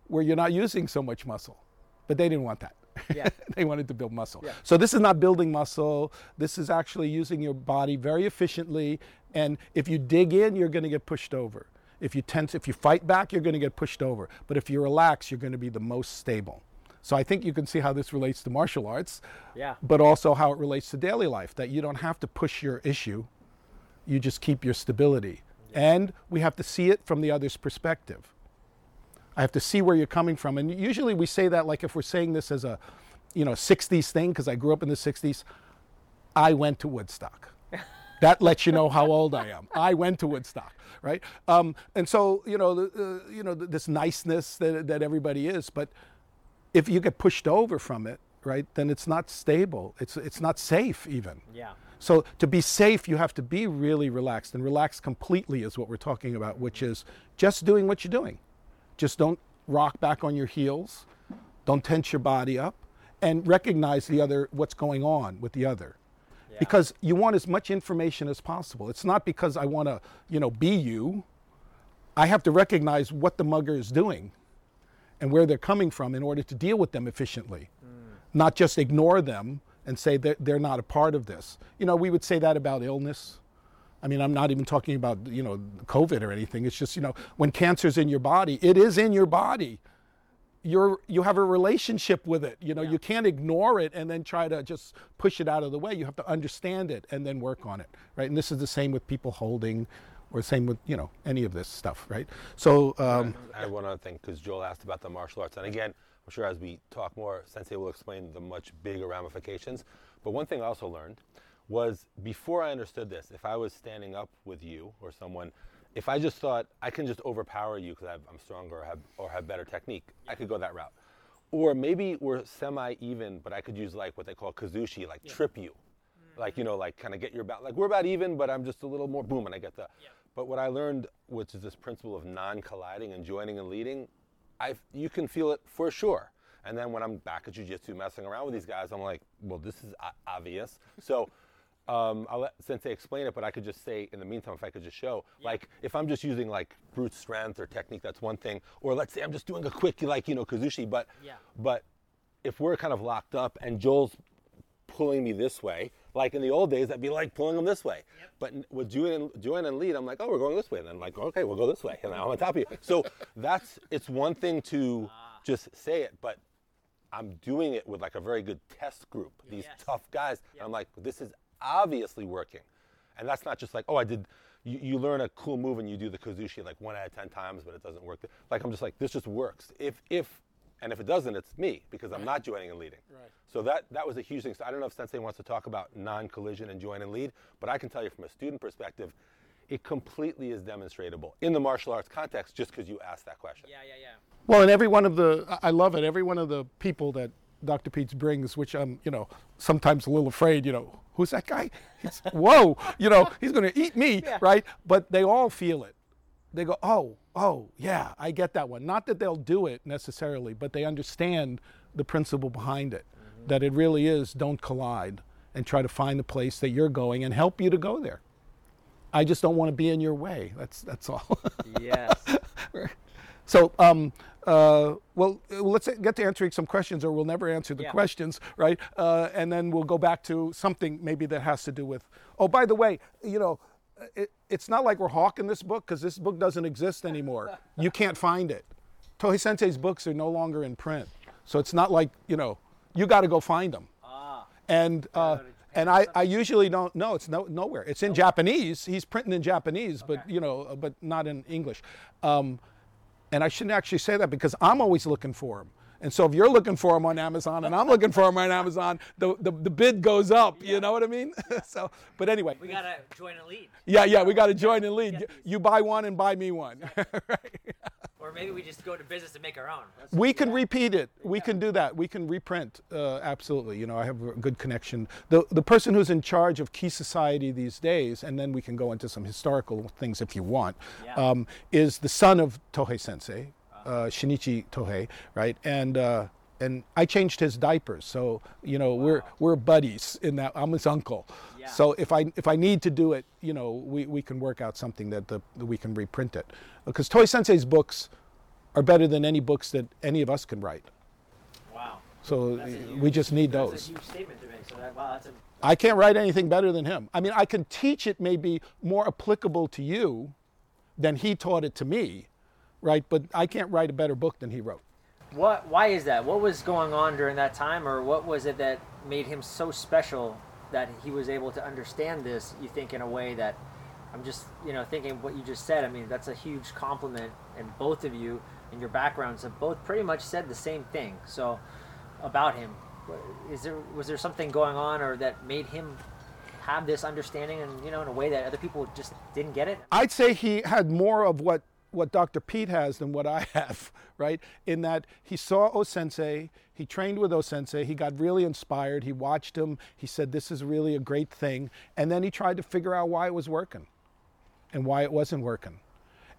where you're not using so much muscle, but they didn't want that. Yeah. They wanted to build muscle. Yeah. So this is not building muscle. This is actually using your body very efficiently. And if you dig in, you're going to get pushed over. If you tense, if you fight back, you're going to get pushed over. But if you relax, you're going to be the most stable. So I think you can see how this relates to martial arts, yeah. but also how it relates to daily life, that you don't have to push your issue. You just keep your stability. Yeah. And we have to see it from the other's perspective. I have to see where you're coming from. And usually we say that like if we're saying this as a, you know, sixties thing, because I grew up in the sixties. I went to Woodstock. That lets you know how old I am. I went to Woodstock, right? Um, and so, you know, uh, you know, this niceness that, that everybody is, but if you get pushed over from it, right, then it's not stable. It's it's not safe even. Yeah. So to be safe, you have to be really relaxed, and relaxed completely is what we're talking about, which is just doing what you're doing. Just don't rock back on your heels. Don't tense your body up, and recognize the other, what's going on with the other. Yeah. Because you want as much information as possible. It's not because I want to, you know, be you. I have to recognize what the mugger is doing and where they're coming from in order to deal with them efficiently, mm. not just ignore them and say that they're not a part of this. You know, we would say that about illness. I mean, I'm not even talking about, you know, COVID or anything. It's just, you know, when cancer's in your body, it is in your body. You're, you have a relationship with it. You know, yeah. you can't ignore it and then try to just push it out of the way. You have to understand it and then work on it, right? And this is the same with people holding, or same with, you know, any of this stuff, right? So, um, I have one other thing, because Joel asked about the martial arts. And again, I'm sure as we talk more, Sensei will explain the much bigger ramifications. But one thing I also learned was, before I understood this, if I was standing up with you or someone, if I just thought I can just overpower you because I'm stronger or have, or have better technique, I could go that route. Or maybe we're semi-even, but I could use like what they call kazushi, like yeah. trip you. Mm-hmm. Like, you know, like kind of get your back, like we're about even, but I'm just a little more boom and I get the. Yeah. But what I learned, which is this principle of non-colliding and joining and leading, I've, you can feel it for sure. And then when I'm back at jiu-jitsu messing around with these guys, I'm like, well, this is obvious. So um, I'll let Sensei explain it, but I could just say, in the meantime, if I could just show, yeah. like if I'm just using like brute strength or technique, that's one thing. Or let's say I'm just doing a quick, like, you know, kazushi, but, yeah. but if we're kind of locked up and Joel's pulling me this way, like in the old days, I'd be like pulling them this way. Yep. But with Joanne and, and lead, I'm like, oh, we're going this way. And I'm like, okay, we'll go this way. And I'm on top of you. So that's, it's one thing to ah. just say it, but I'm doing it with like a very good test group, these yes. tough guys. Yep. And I'm like, this is obviously working. And that's not just like, oh, I did, you, you learn a cool move and you do the kazushi like one out of ten times, but it doesn't work. Like, I'm just like, this just works. If, if, And if it doesn't, it's me, because I'm not joining and leading. Right. So that, that was a huge thing. So I don't know if Sensei wants to talk about non-collision and join and lead, but I can tell you from a student perspective, it completely is demonstrable in the martial arts context, just because you asked that question. Yeah, yeah, yeah. Well, and every one of the, I love it, every one of the people that Doctor Pete brings, which I'm, you know, sometimes a little afraid, you know, who's that guy? He's, whoa, you know, he's going to eat me, yeah. right? But they all feel it. They go, oh, oh, yeah, I get that one. Not that they'll do it necessarily, but they understand the principle behind it, mm-hmm. that it really is don't collide and try to find the place that you're going and help you to go there. I just don't want to be in your way. That's that's all. Yes. So, um, uh, well, let's get to answering some questions, or we'll never answer the yeah. questions, right? Uh, and then we'll go back to something maybe that has to do with, oh, by the way, you know, it, it's not like we're hawking this book, because this book doesn't exist anymore. You can't find it. Tohei Sensei's books are no longer in print. So it's not like, you know, you got to go find them. Ah. And uh, and I, I usually don't, no, it's no, nowhere. It's in nowhere. Japanese. He's printing in Japanese, okay. but, you know, but not in English. Um, and I shouldn't actually say that, because I'm always looking for them. And so if you're looking for them on Amazon and I'm looking for them on Amazon, the, the, the bid goes up, yeah. you know what I mean? Yeah. So, but anyway. We got to join and lead. Yeah, yeah, we got to join and lead. You buy one and buy me one. Right? Or maybe we just go to business and make our own. Let's we can that. repeat it. We yeah. can do that. We can reprint, uh, absolutely. You know, I have a good connection. The, the person who's in charge of Key Society these days, and then we can go into some historical things if you want, yeah. um, is the son of Tohei Sensei. Uh, Shinichi Tohei, right? And uh, and I changed his diapers, so you know wow. we're we're buddies in that. I'm his uncle, yeah. so if I if I need to do it, you know, we, we can work out something that the that we can reprint it, because Tohei Sensei's books are better than any books that any of us can write. Wow! So huge, we just need that's those. That's a huge statement to make. So that, wow, that's a, that's I can't write anything better than him. I mean, I can teach it maybe more applicable to you than he taught it to me. Right, but I can't write a better book than he wrote. What? Why is that? What was going on during that time, or what was it that made him so special that he was able to understand this, you think, in a way that I'm just, you know, thinking what you just said. I mean, that's a huge compliment, and both of you and your backgrounds have both pretty much said the same thing. So, about him, is there was there something going on, or that made him have this understanding, and you know, in a way that other people just didn't get it? I'd say he had more of what. what Doctor Pete has than what I have, right? In that he saw O-sensei, he trained with O-sensei, he got really inspired, he watched him, he said, this is really a great thing. And then he tried to figure out why it was working and why it wasn't working.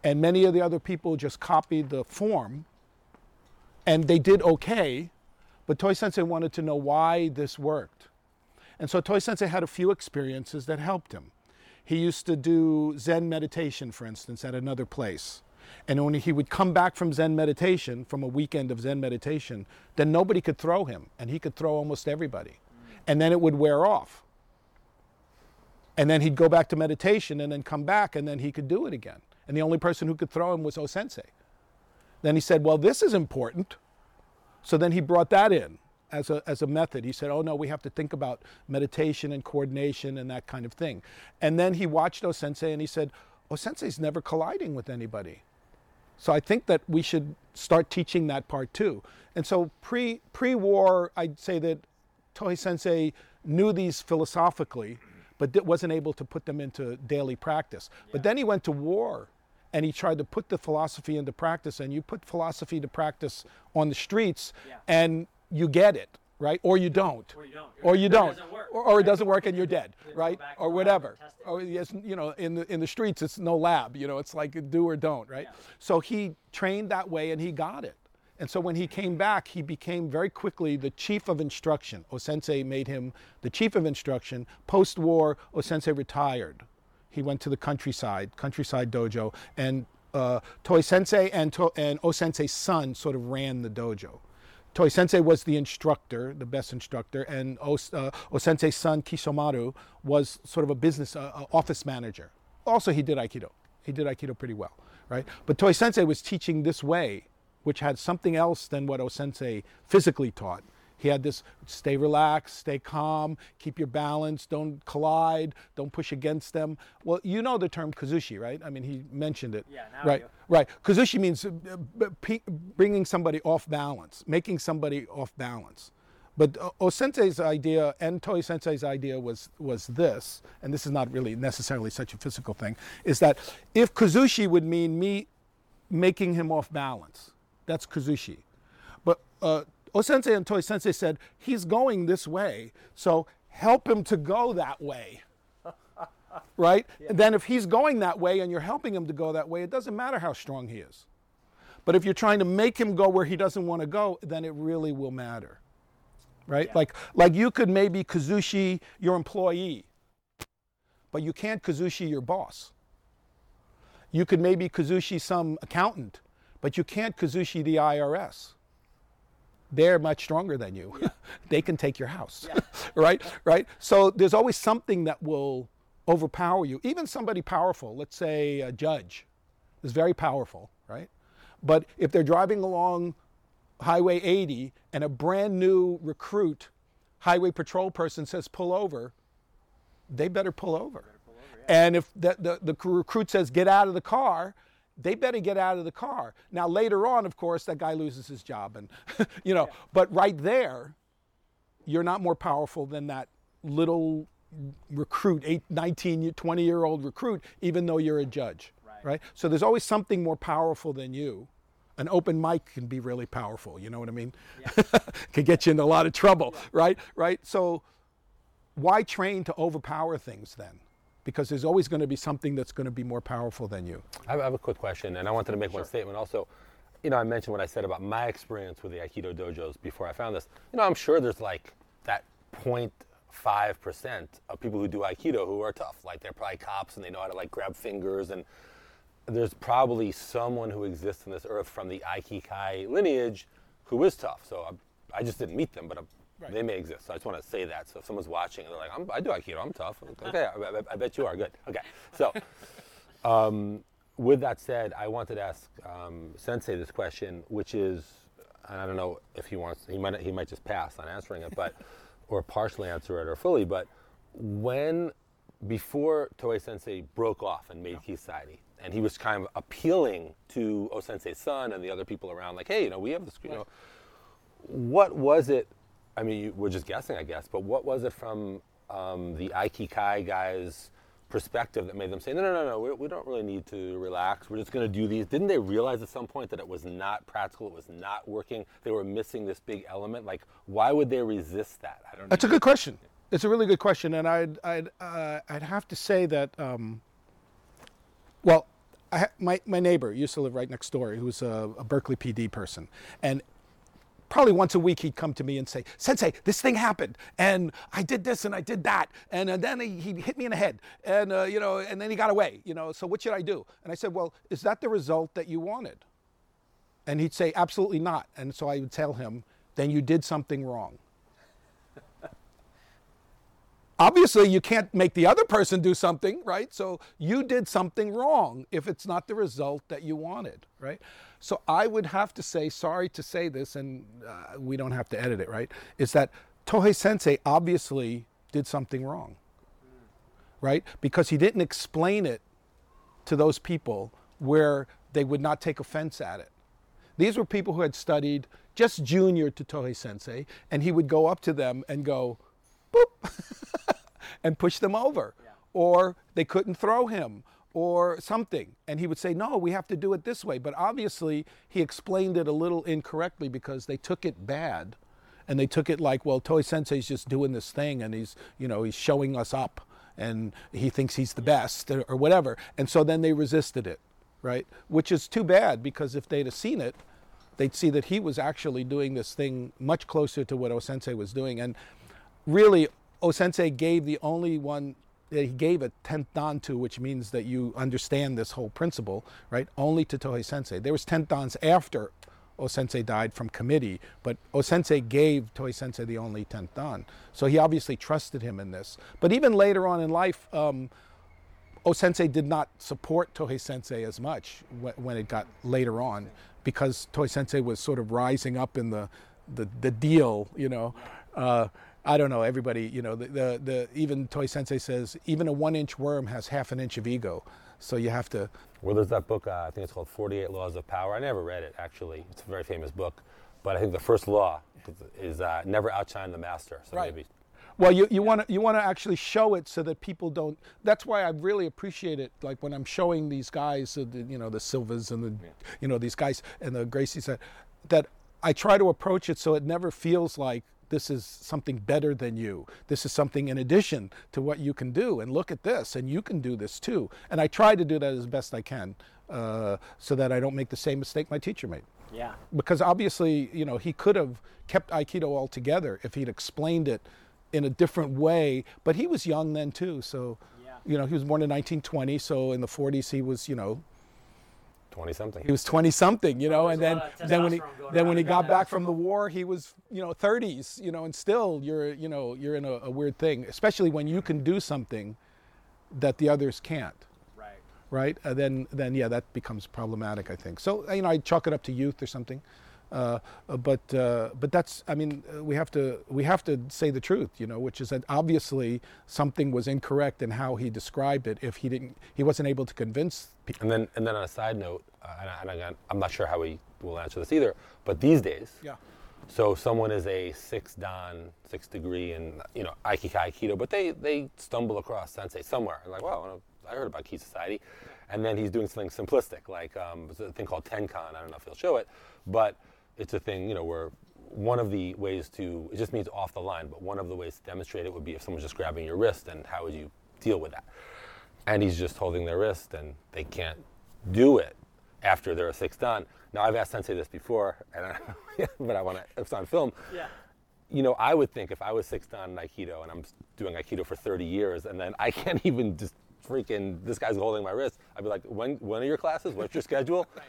And many of the other people just copied the form and they did okay, but Tohei Sensei wanted to know why this worked. And so Tohei Sensei had a few experiences that helped him. He used to do Zen meditation, for instance, at another place. And when he would come back from Zen meditation, from a weekend of Zen meditation, then nobody could throw him, and he could throw almost everybody. And then it would wear off. And then he'd go back to meditation and then come back, and then he could do it again. And the only person who could throw him was O-sensei. Then he said, well, this is important. So then he brought that in. As a, as a method. He said, oh no, we have to think about meditation and coordination and that kind of thing. And then he watched O-sensei and he said, O-sensei's never colliding with anybody. So I think that we should start teaching that part too. And so pre, pre-war, I'd say that Tohei Sensei knew these philosophically, but wasn't able to put them into daily practice. Yeah. But then he went to war and he tried to put the philosophy into practice, and you put philosophy to practice on the streets yeah. and you get it, right? Or you don't, or you don't, or, you don't. It doesn't work, or, or it doesn't work and you're dead, right? Or whatever, or yes, you know, in the in the streets, it's no lab, you know, it's like do or don't, right? Yeah. So he trained that way and he got it. And so when he came back, he became very quickly the chief of instruction. O-sensei made him the chief of instruction. Post-war, O-sensei retired. He went to the countryside, countryside dojo, and uh, Tohei Sensei and, to- and O-sensei's son sort of ran the dojo. Tohei Sensei was the instructor, the best instructor, and o, uh, O-sensei's son, Kishomaru, was sort of a business uh, office manager. Also, he did Aikido. He did Aikido pretty well, right? But Tohei Sensei was teaching this way, which had something else than what O-sensei physically taught. He had this, stay relaxed, stay calm, keep your balance, don't collide, don't push against them. Well, you know the term kazushi, right? I mean, he mentioned it. Yeah, now right, you. Right. Kazushi means bringing somebody off balance, making somebody off balance. But O-sensei's idea and Tohei Sensei's idea was, was this, and this is not really necessarily such a physical thing, is that if kazushi would mean me making him off balance, that's kazushi. But uh, O-sensei and Tohei Sensei said, he's going this way, so help him to go that way, right? Yeah. And then if he's going that way and you're helping him to go that way, it doesn't matter how strong he is. But if you're trying to make him go where he doesn't want to go, then it really will matter. right? Yeah. Like, like you could maybe kazushi your employee, but you can't kazushi your boss. You could maybe kazushi some accountant, but you can't kazushi the I R S. They're much stronger than you. Yeah. They can take your house, yeah. right? Right. So there's always something that will overpower you. Even somebody powerful, let's say a judge, is very powerful, right? But if they're driving along Highway eighty and a brand new recruit highway patrol person says pull over, they better pull over. Better pull over yeah. And if the, the, the recruit says get out of the car, they better get out of the car. Now later on, of course, that guy loses his job, and you know. Yeah. But right there, you're not more powerful than that little recruit, eight, nineteen, twenty-year-old recruit, even though you're a judge, right. right? So there's always something more powerful than you. An open mic can be really powerful. You know what I mean? Yeah. Can get you in a lot of trouble, yeah. right? Right. So why train to overpower things then? Because there's always going to be something that's going to be more powerful than you. I have a quick question, and I wanted to make sure. one statement also. You know, I mentioned what I said about my experience with the Aikido dojos before I found this. You know, I'm sure there's like that zero point five percent of people who do Aikido who are tough. Like, they're probably cops, and they know how to like grab fingers, and there's probably someone who exists on this earth from the Aikikai lineage who is tough. So I, I just didn't meet them, but I'm, Right. They may exist. So I just want to say that. So if someone's watching and they're like, I'm, I do Aikido, I'm tough. Okay, I, I, I bet you are. Good. Okay. So um, with that said, I wanted to ask um, Sensei this question, which is, and I don't know if he wants, he might he might just pass on answering it, but or partially answer it or fully, but when, before Tohei Sensei broke off and made yeah. Kisai, and he was kind of appealing to O-sensei's son and the other people around, like, hey, you know, we have this, you know, what was it? I mean, we're just guessing, I guess, but what was it from um, the Aikikai guys' perspective that made them say, no, no, no, no, we, we don't really need to relax. We're just going to do these. Didn't they realize at some point that it was not practical? It was not working? They were missing this big element? Like, why would they resist that? I don't know. That's a good question. It's a really good question. And I'd, I'd, uh, I'd have to say that, um, well, I ha- my, my neighbor used to live right next door, who was a, a Berkeley P D person. And probably once a week he'd come to me and say, Sensei, this thing happened, and I did this and I did that, and, and then he, he hit me in the head, and uh, you know, and then he got away, you know, so what should I do? And I said, well, is that the result that you wanted? And he'd say, absolutely not. And so I would tell him, then you did something wrong. Obviously you can't make the other person do something, right? So you did something wrong if it's not the result that you wanted, right? So I would have to say, sorry to say this, and uh, we don't have to edit it, right? Is that Tohei Sensei obviously did something wrong, right? Because he didn't explain it to those people where they would not take offense at it. These were people who had studied just junior to Tohei Sensei, and he would go up to them and go, boop, and push them over, yeah. or they couldn't throw him, or something, and he would say, no, we have to do it this way, but obviously he explained it a little incorrectly because they took it bad, and they took it like, well, Tohei Sensei's just doing this thing, and he's, you know, he's showing us up, and he thinks he's the best, or, or whatever, and so then they resisted it, right, which is too bad, because if they'd have seen it, they'd see that he was actually doing this thing much closer to what O-sensei was doing, and really, O-sensei gave the only one that he gave a tenth dan to, which means that you understand this whole principle, right? Only to Tohei Sensei. There was tenth dans after O-sensei died from committee, but O-sensei gave Tohei Sensei the only tenth dan. So he obviously trusted him in this. But even later on in life, um, O-sensei did not support Tohei Sensei as much wh- when it got later on, because Tohei Sensei was sort of rising up in the the, the deal, you know. Uh, I don't know, everybody, you know, the, the, the even Tohei Sensei says, even a one-inch worm has half an inch of ego. So you have to... Well, there's that book, uh, I think it's called forty-eight Laws of Power. I never read it, actually. It's a very famous book. But I think the first law is uh, never outshine the master. So right. maybe... Well, you, you want to you want to actually show it so that people don't... That's why I really appreciate it, like when I'm showing these guys, you know, the Silvas and the, yeah. you know, these guys and the Gracies, that, that I try to approach it so it never feels like this is something better than you. This is something in addition to what you can do. And look at this, and you can do this too. And I try to do that as best I can uh, so that I don't make the same mistake my teacher made. Yeah. Because obviously, you know, he could have kept Aikido altogether if he'd explained it in a different way. But he was young then too, so yeah. you know, he was born in nineteen twenty, so in the forties he was, you know, twenty something. He was twenty something, you know, and then then when he then when he got back from the war, he was, you know, thirties, you know, and still you're, you know, you're in a, a weird thing, especially when you can do something that the others can't. Right. Right? Uh, then then yeah, that becomes problematic, I think. So, you know, I chalk it up to youth or something. Uh, but uh, but that's, I mean, we have to we have to say the truth, you know, which is that obviously something was incorrect in how he described it. If he didn't, he wasn't able to convince people. And then and then on a side note, uh, and, I, and again, I'm not sure how we will answer this either. But these days, yeah. So someone is a six dan, six degree, and you know, Aikikai Aikido, but they they stumble across Sensei somewhere, and like, wow, I heard about Ki Society, and then he's doing something simplistic, like um, a thing called Tenkan. I don't know if he'll show it, but it's a thing, you know, where one of the ways to, it just means off the line, but one of the ways to demonstrate it would be if someone's just grabbing your wrist, and how would you deal with that? And he's just holding their wrist, and they can't do it after they're a six dan. Now, I've asked Sensei this before, and I, but I want to, it's on film. Yeah. You know, I would think if I was six dan in Aikido, and I'm doing Aikido for thirty years, and then I can't even just freaking, this guy's holding my wrist, I'd be like, when, when are your classes? What's your schedule? Right.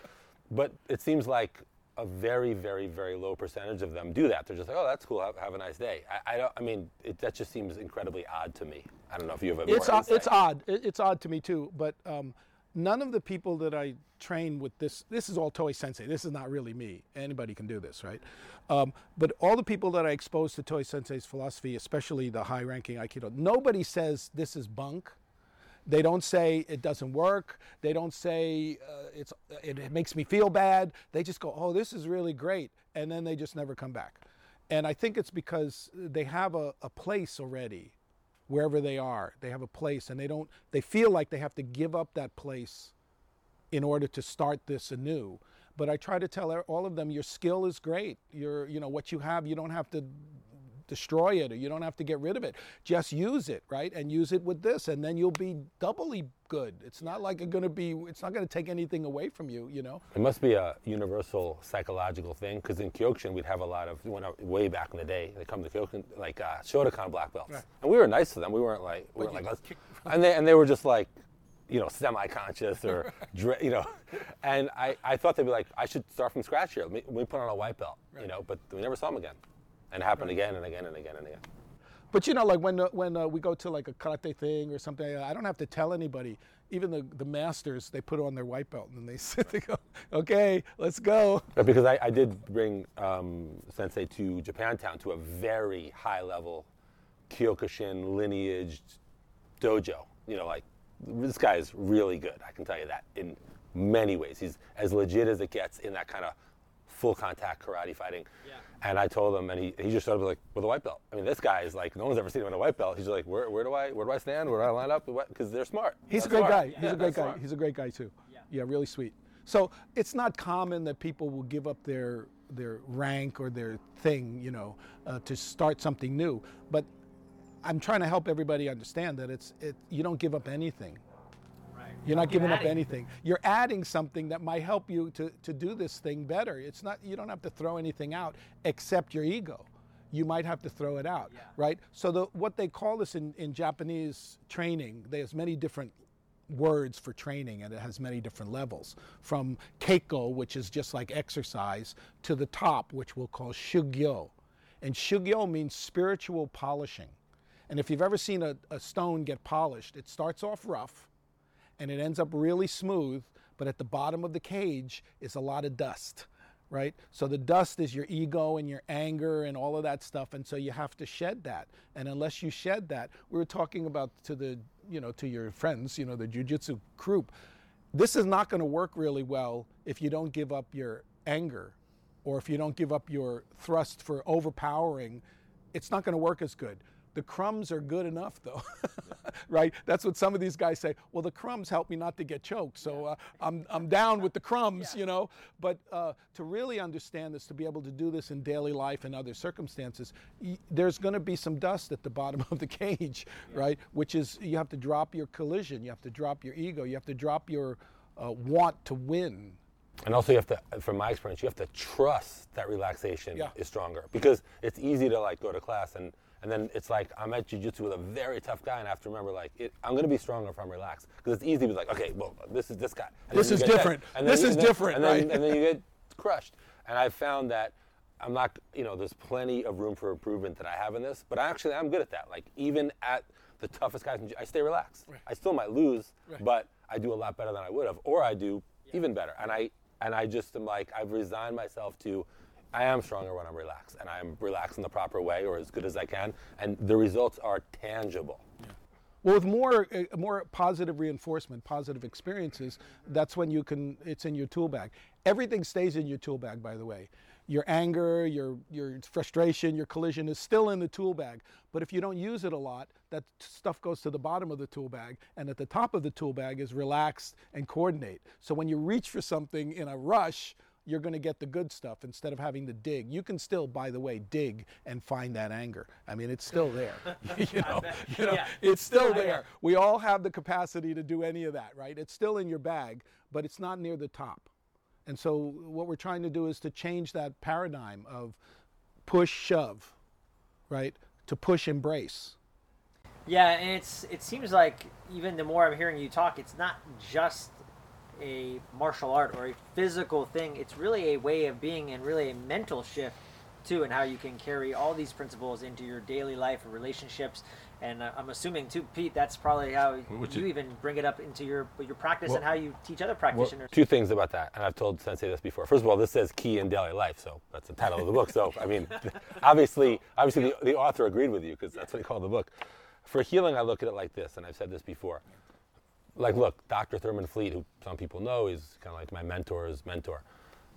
But it seems like a very, very, very low percentage of them do that. They're just like, oh, that's cool. Have, have a nice day. I, I don't. I mean, it, that just seems incredibly odd to me. I don't know if you have a. It's more o- it's odd. It, it's odd to me too. But um, none of the people that I train with this. This is all Tohei Sensei. This is not really me. Anybody can do this, right? Um, but all the people that I expose to Tohei Sensei's philosophy, especially the high-ranking Aikido, nobody says this is bunk. They don't say it doesn't work. They don't say uh, it's it, it makes me feel bad. They just go, oh, this is really great. And then they just never come back. And I think it's because they have a, a place already, wherever they are. They have a place, and they don't, they feel like they have to give up that place in order to start this anew. But I try to tell all of them, your skill is great. Your, you know, what you have, you don't have to destroy it, or you don't have to get rid of it. Just use it, right? And use it with this, and then you'll be doubly good. It's not like it's going to be, it's not going to take anything away from you, you know? It must be a universal psychological thing, because in Kyokushin, we'd have a lot of, way back in the day, they come to Kyokushin, like uh, Shotokan black belts. Right. And we were nice to them. We weren't like, we weren't like let's, and they and they were just like, you know, semi-conscious or, you know, and I, I thought they'd be like, I should start from scratch here. Let me, let me put on a white belt, right. You know, but we never saw them again. And it happened again and again and again and again. But you know, like when uh, when uh, we go to like a karate thing or something, I don't have to tell anybody. Even the, the masters, they put on their white belt and they sit. They go, okay, let's go. But because I, I did bring um, Sensei to Japantown to a very high level Kyokushin lineage dojo. You know, like this guy is really good. I can tell you that in many ways. He's as legit as it gets in that kind of full contact karate fighting. Yeah. And I told him, and he, he just showed up like with a white belt. I mean, this guy is like, no one's ever seen him in a white belt. He's just like, where where do I where do I stand? Where do I line up? Because they're smart. He's that's a great smart guy. Yeah. He's yeah, a great guy. Smart. He's a great guy too. Yeah. yeah, really sweet. So it's not common that people will give up their their rank or their thing, you know, uh, to start something new. But I'm trying to help everybody understand that it's it you don't give up anything. You're not giving up anything. You're adding something that might help you to, to do this thing better. It's not, you don't have to throw anything out except your ego. You might have to throw it out, yeah. right? So the, what they call this in, in Japanese training, there's many different words for training, and it has many different levels. From keiko, which is just like exercise, to the top, which we'll call shugyo. And shugyo means spiritual polishing. And if you've ever seen a, a stone get polished, it starts off rough, and it ends up really smooth, but at the bottom of the cage is a lot of dust, right? So the dust is your ego and your anger and all of that stuff, and so you have to shed that. And unless you shed that, we were talking about to the, you know, to your friends, you know, the jiu-jitsu group, this is not going to work really well if you don't give up your anger, or if you don't give up your thrust for overpowering. It's not going to work as good. The crumbs are good enough, though, right? That's what some of these guys say. Well, the crumbs help me not to get choked, so uh, I'm I'm down with the crumbs, yeah. you know. But uh, to really understand this, to be able to do this in daily life and other circumstances, y- there's going to be some dust at the bottom of the cage, yeah. right? Which is, you have to drop your collision, you have to drop your ego, you have to drop your uh, want to win, And also you have to, from my experience, you have to trust that relaxation yeah. is stronger, because it's easy to like go to class and, and then it's like, I'm at jiu-jitsu with a very tough guy and I have to remember like, it, I'm going to be stronger if I'm relaxed, because it's easy to be like, okay, well, this is this guy. And this is different. And then, this is different, right? And then you get crushed. And I found that I'm not, you know, there's plenty of room for improvement that I have in this, but I actually, I'm good at that. Like even at the toughest guys, I stay relaxed. Right. I still might lose, right. but I do a lot better than I would have, or I do yeah. even better. And I, And I just am like, I've resigned myself to, I am stronger when I'm relaxed, and I'm relaxed in the proper way, or as good as I can, and the results are tangible. Yeah. Well, with more uh, more positive reinforcement, positive experiences, that's when you can, it's in your tool bag. Everything stays in your tool bag, by the way. Your anger, your your frustration, your collision is still in the tool bag. But if you don't use it a lot, that stuff goes to the bottom of the tool bag, and at the top of the tool bag is relaxed and coordinate. So when you reach for something in a rush, you're gonna get the good stuff instead of having to dig. You can still, by the way, dig and find that anger. I mean, it's still there. you know, you know yeah. It's still there. We all have the capacity to do any of that, right? It's still in your bag, but it's not near the top. And so what we're trying to do is to change that paradigm of push, shove, right? To push, embrace. Yeah, and it's it seems like even the more I'm hearing you talk, it's not just a martial art or a physical thing. It's really a way of being and really a mental shift too, and how you can carry all these principles into your daily life and relationships. And I'm assuming too, Pete, that's probably how Would you, you even bring it up into your your practice well, and how you teach other practitioners. Well, two things about that, and I've told Sensei this before. First of all, this says "Ki in Daily Life," so that's the title of the book. So I mean, obviously, obviously the, the author agreed with you, because that's what he called the book. For healing, I look at it like this, and I've said this before. Like, look, Doctor Thurman Fleet, who some people know, is kind of like my mentor's mentor.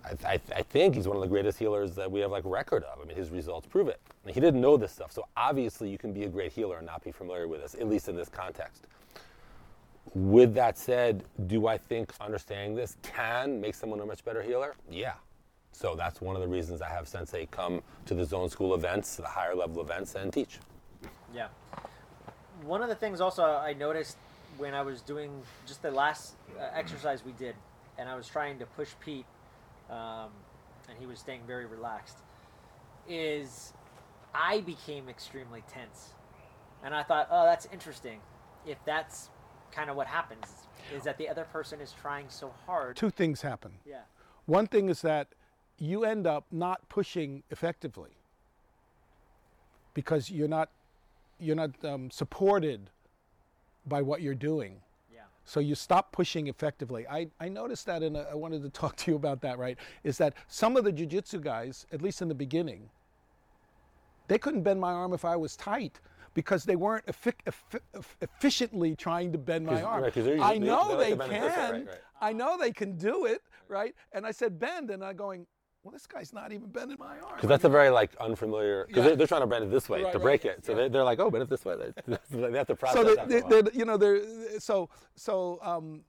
I, I, I think he's one of the greatest healers that we have like record of. I mean, his results prove it. I mean, he didn't know this stuff, so obviously you can be a great healer and not be familiar with this, at least in this context. With that said, do I think understanding this can make someone a much better healer? Yeah. So that's one of the reasons I have Sensei come to the Zone School events, the higher level events, and teach. Yeah. One of the things also I noticed when I was doing just the last exercise we did, and I was trying to push Pete, Um, and he was staying very relaxed, is I became extremely tense. And I thought, oh, that's interesting. If that's kind of what happens, is that the other person is trying so hard. Two things happen. Yeah. One thing is that you end up not pushing effectively because you're not, you're not um, supported by what you're doing. So you stop pushing effectively. I, I noticed that, and I wanted to talk to you about that, right? Is that some of the jiu-jitsu guys, at least in the beginning, they couldn't bend my arm if I was tight, because they weren't effic- eff- efficiently trying to bend my arm. Right, usually, I know they, they, they, they can. Right, right. I know they can do it, right? And I said, bend, and I'm going, well, this guy's not even bending my arm. Because that's a very, like, unfamiliar... Because yeah. they're, they're trying to bend it this way right, to break right. it. So yeah. they're, they're like, oh, bend it this way. They have to process so that. They're, they're, you know, they're, so, so, um,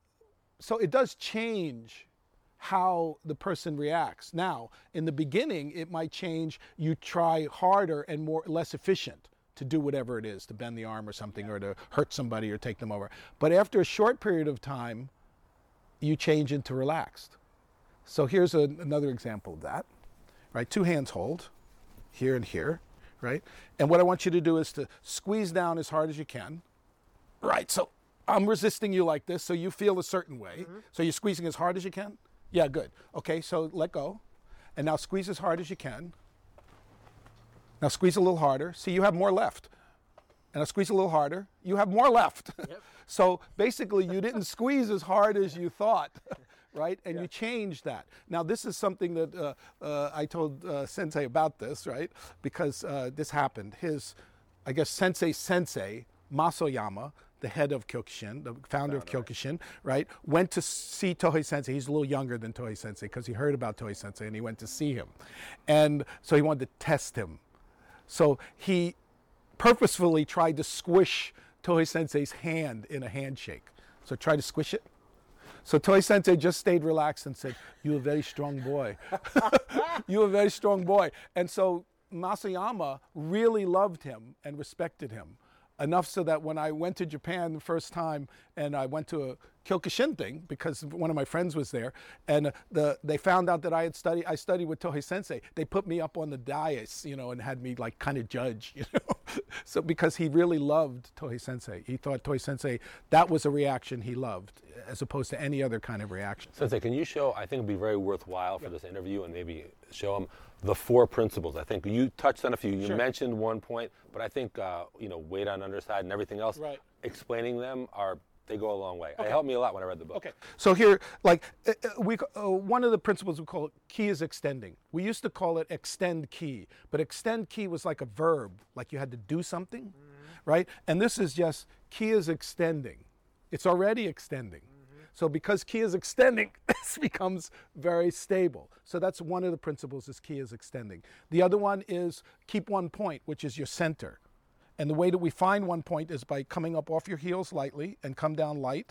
so it does change how the person reacts. Now, in the beginning, it might change. You try harder and more less efficient to do whatever it is, to bend the arm or something, yeah. or to hurt somebody or take them over. But after a short period of time, you change into relaxed. So here's a, another example of that, right? Two hands hold, here and here, right? And what I want you to do is to squeeze down as hard as you can, right? So I'm resisting you like this, so you feel a certain way. Mm-hmm. So you're squeezing as hard as you can? Yeah, good. Okay, so let go. And now squeeze as hard as you can. Now squeeze a little harder. See, you have more left. And I squeeze a little harder. You have more left. Yep. So basically, you didn't squeeze as hard as you thought. Right? And yeah. you change that. Now, this is something that uh, uh, I told uh, Sensei about this, right? Because uh, this happened. His, I guess, Sensei Sensei, Mas Oyama, the head of Kyokushin, the founder of Kyokushin, right? Went to see Tohei Sensei. He's a little younger than Tohei Sensei because he heard about Tohei Sensei and he went to see him. And so he wanted to test him. So he purposefully tried to squish Tohei Sensei's hand in a handshake. So try to squish it. So Tohei Sensei just stayed relaxed and said, "You're a very strong boy. You're a very strong boy." And so Masayama really loved him and respected him enough so that when I went to Japan the first time and I went to a Kyokushin thing because one of my friends was there, and the they found out that I had studied I studied with Tohei Sensei. They put me up on the dais, you know, and had me like kind of judge, you know. So because he really loved Tohei Sensei. He thought Tohei Sensei, that was a reaction he loved as opposed to any other kind of reaction. Sensei, can you show, I think it would be very worthwhile for yeah. this interview, and maybe show them the four principles. I think you touched on a few. You sure. mentioned one point, but I think, uh, you know, weight on underside and everything else, right. explaining them are... they go a long way. Okay. It helped me a lot when I read the book. Okay. So here, like, uh, we uh, one of the principles we call ki is extending. We used to call it extend ki, but extend ki was like a verb, like you had to do something, mm-hmm. right? And this is just ki is extending. It's already extending. Mm-hmm. So because ki is extending, this becomes very stable. So that's one of the principles, is ki is extending. The other one is keep one point, which is your center. And the way that we find one point is by coming up off your heels lightly and come down light.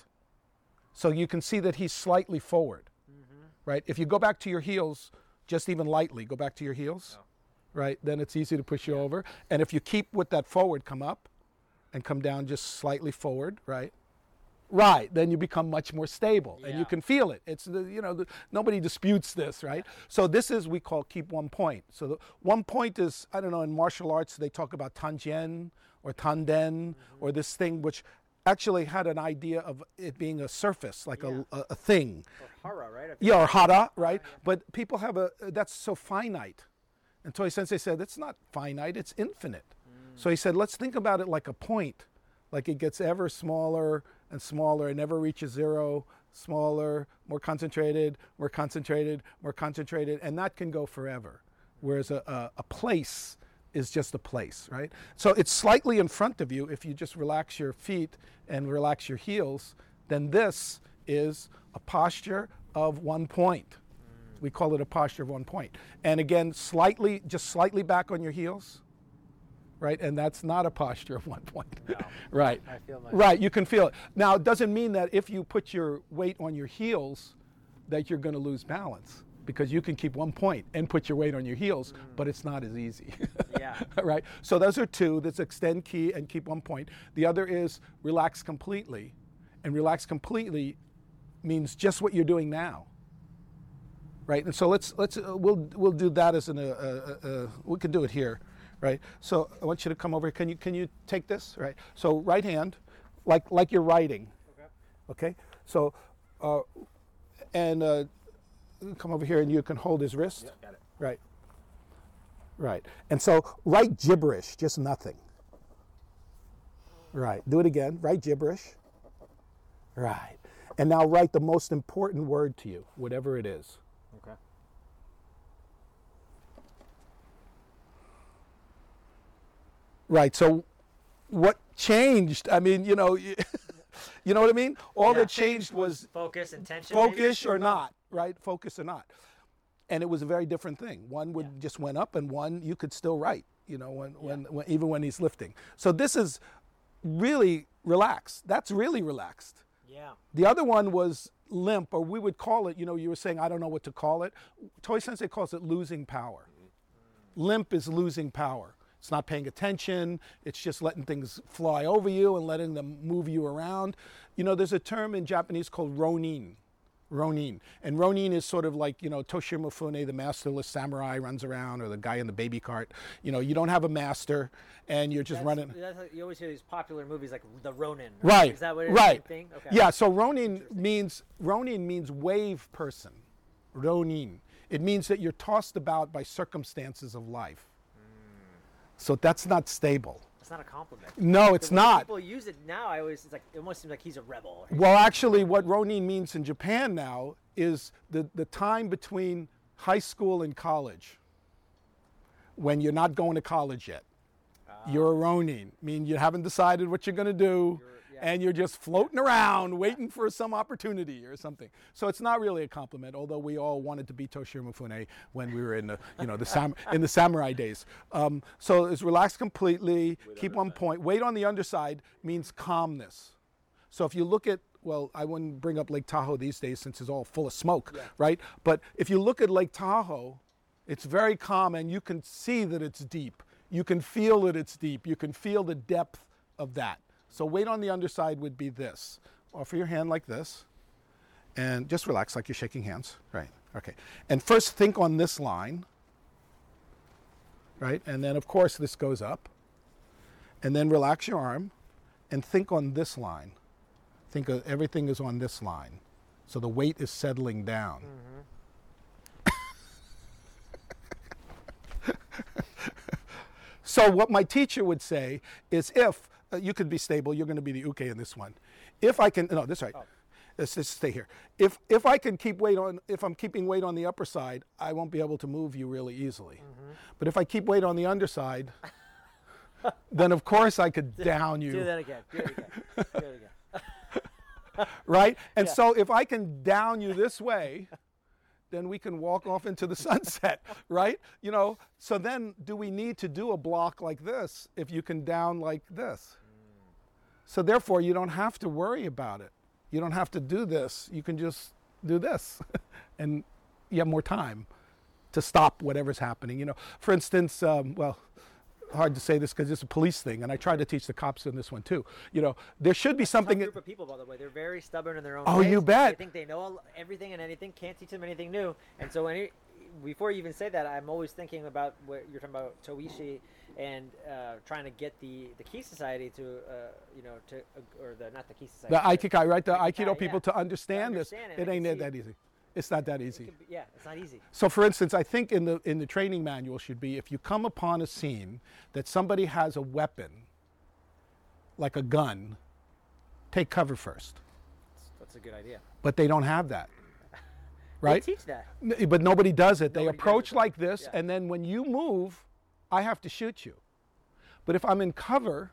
So you can see that he's slightly forward, mm-hmm. right? If you go back to your heels, just even lightly, go back to your heels, no. right? Then it's easy to push you yeah. over. And if you keep with that forward, come up and come down just slightly forward, right? Right, then you become much more stable, yeah. and you can feel it. It's the, you know, the, nobody disputes this, right? So this is we call keep one point. So the one point is, I don't know, in martial arts they talk about tangien or tanden, mm-hmm. or this thing which actually had an idea of it being a surface, like yeah. a, a, a thing. Or hara, right? Yeah, or hara, right? Yeah. But people have a, that's so finite. And Tohei Sensei said, it's not finite, it's infinite. Mm. So he said, let's think about it like a point. Like it gets ever smaller and smaller, it never reaches zero, smaller, more concentrated, more concentrated, more concentrated, and that can go forever. Whereas a, a, a place is just a place, right? So it's slightly in front of you. If you just relax your feet and relax your heels, then this is a posture of one point. We call it a posture of one point. And again, slightly, just slightly back on your heels. Right, and that's not a posture of one point. No. Right, I feel like right. You can feel it. Now, it doesn't mean that if you put your weight on your heels, that you're going to lose balance, because you can keep one point and put your weight on your heels, mm-hmm. but it's not as easy. Yeah. Right. So those are two. That's extend ki and keep one point. The other is relax completely, and relax completely means just what you're doing now. Right, and so let's let's uh, we'll we'll do that as an uh, uh, uh, we can do it here. Right, so I want you to come over. Can you can you take this? Right. So right hand, like like you're writing. Okay. Okay. So, uh, and uh, come over here, and you can hold his wrist. Yeah, got it. Right. Right. And so write gibberish, just nothing. Right. Do it again. Write gibberish. Right. And now write the most important word to you, whatever it is. Okay. Right, so what changed? I mean, you know, you, you know what I mean? All yeah. that changed was focus, intention, focus maybe? Or not, right? Focus or not. And it was a very different thing. One would yeah. just went up, and one you could still write, you know, when, yeah. when, when even when he's lifting. So this is really relaxed. That's really relaxed. Yeah. The other one was limp, or we would call it, you know, you were saying, I don't know what to call it. Tohei Sensei calls it losing power. Mm-hmm. Limp is losing power. It's not paying attention. It's just letting things fly over you and letting them move you around. You know, there's a term in Japanese called ronin. Ronin. And ronin is sort of like, you know, Toshiro Mifune, the masterless samurai, runs around, or the guy in the baby cart. You know, you don't have a master, and you're just that's, running. That's like, you always hear these popular movies like The Ronin. Right. right. Is that what it is? Right. Okay. Yeah, so ronin means, ronin means wave person. Ronin. It means that you're tossed about by circumstances of life. So that's not stable. It's not a compliment. No, it's not. People use it now. I always it's like it almost seems like he's a rebel. Well, actually, what ronin means in Japan now is the the time between high school and college. When you're not going to college yet, uh, you're a ronin. I mean, you haven't decided what you're going to do, you're, yeah. and you're just floating around waiting for some opportunity or something. So it's not really a compliment, although we all wanted to be Toshiro Mifune when we were in the you know the sam- in the samurai days. Um, so it's relax completely, wait keep on one point. Weight on the underside means calmness. So if you look at well, I wouldn't bring up Lake Tahoe these days since it's all full of smoke, yeah. right? But if you look at Lake Tahoe, it's very calm, and you can see that it's deep. You can feel that it's deep. You can feel the depth of that. So weight on the underside would be this. Offer your hand like this. and just relax like you're shaking hands, right? Okay. And first think on this line, right? And then of course this goes up, and then relax your arm and think on this line. Think of everything is on this line. So the weight is settling down. Mm-hmm. So what my teacher would say is, if uh, you could be stable, you're going to be the uke in this one. If I can, no, that's right. Oh. Let's just stay here. If if I can keep weight on, if I'm keeping weight on the upper side, I won't be able to move you really easily. Mm-hmm. But if I keep weight on the underside, then of course I could down you. Do that again. Do it again. Do it again. Right? And yeah. So if I can down you this way, then we can walk off into the sunset, right? You know, so then do we need to do a block like this if you can down like this? Mm. So therefore you don't have to worry about it. You don't have to do this. You can just do this and you have more time to stop whatever's happening. You know, for instance, um, well, hard to say this because it's a police thing, and I try to teach the cops in this one too. You know, there should be something. A group of people, by the way, they're very stubborn in their own. Oh, ways. You bet. They think they know everything and anything. Can't teach them anything new. And so, any, before you even say that, I'm always thinking about what you're talking about, Toishi, and uh, trying to get the the Ki Society to, uh, you know, to or the not the Ki Society. The Aikikai, right? The Aikido, Aikido people yeah. to understand, to understand this. It, it ain't that easy. It's not that easy. It be, yeah, it's not easy. So, for instance, I think in the in the training manual should be, if you come upon a scene that somebody has a weapon, like a gun, take cover first. That's, that's a good idea. But they don't have that, right? They teach that. N- but nobody does it. Nobody they approach like this, yeah. And then when you move, I have to shoot you. But if I'm in cover,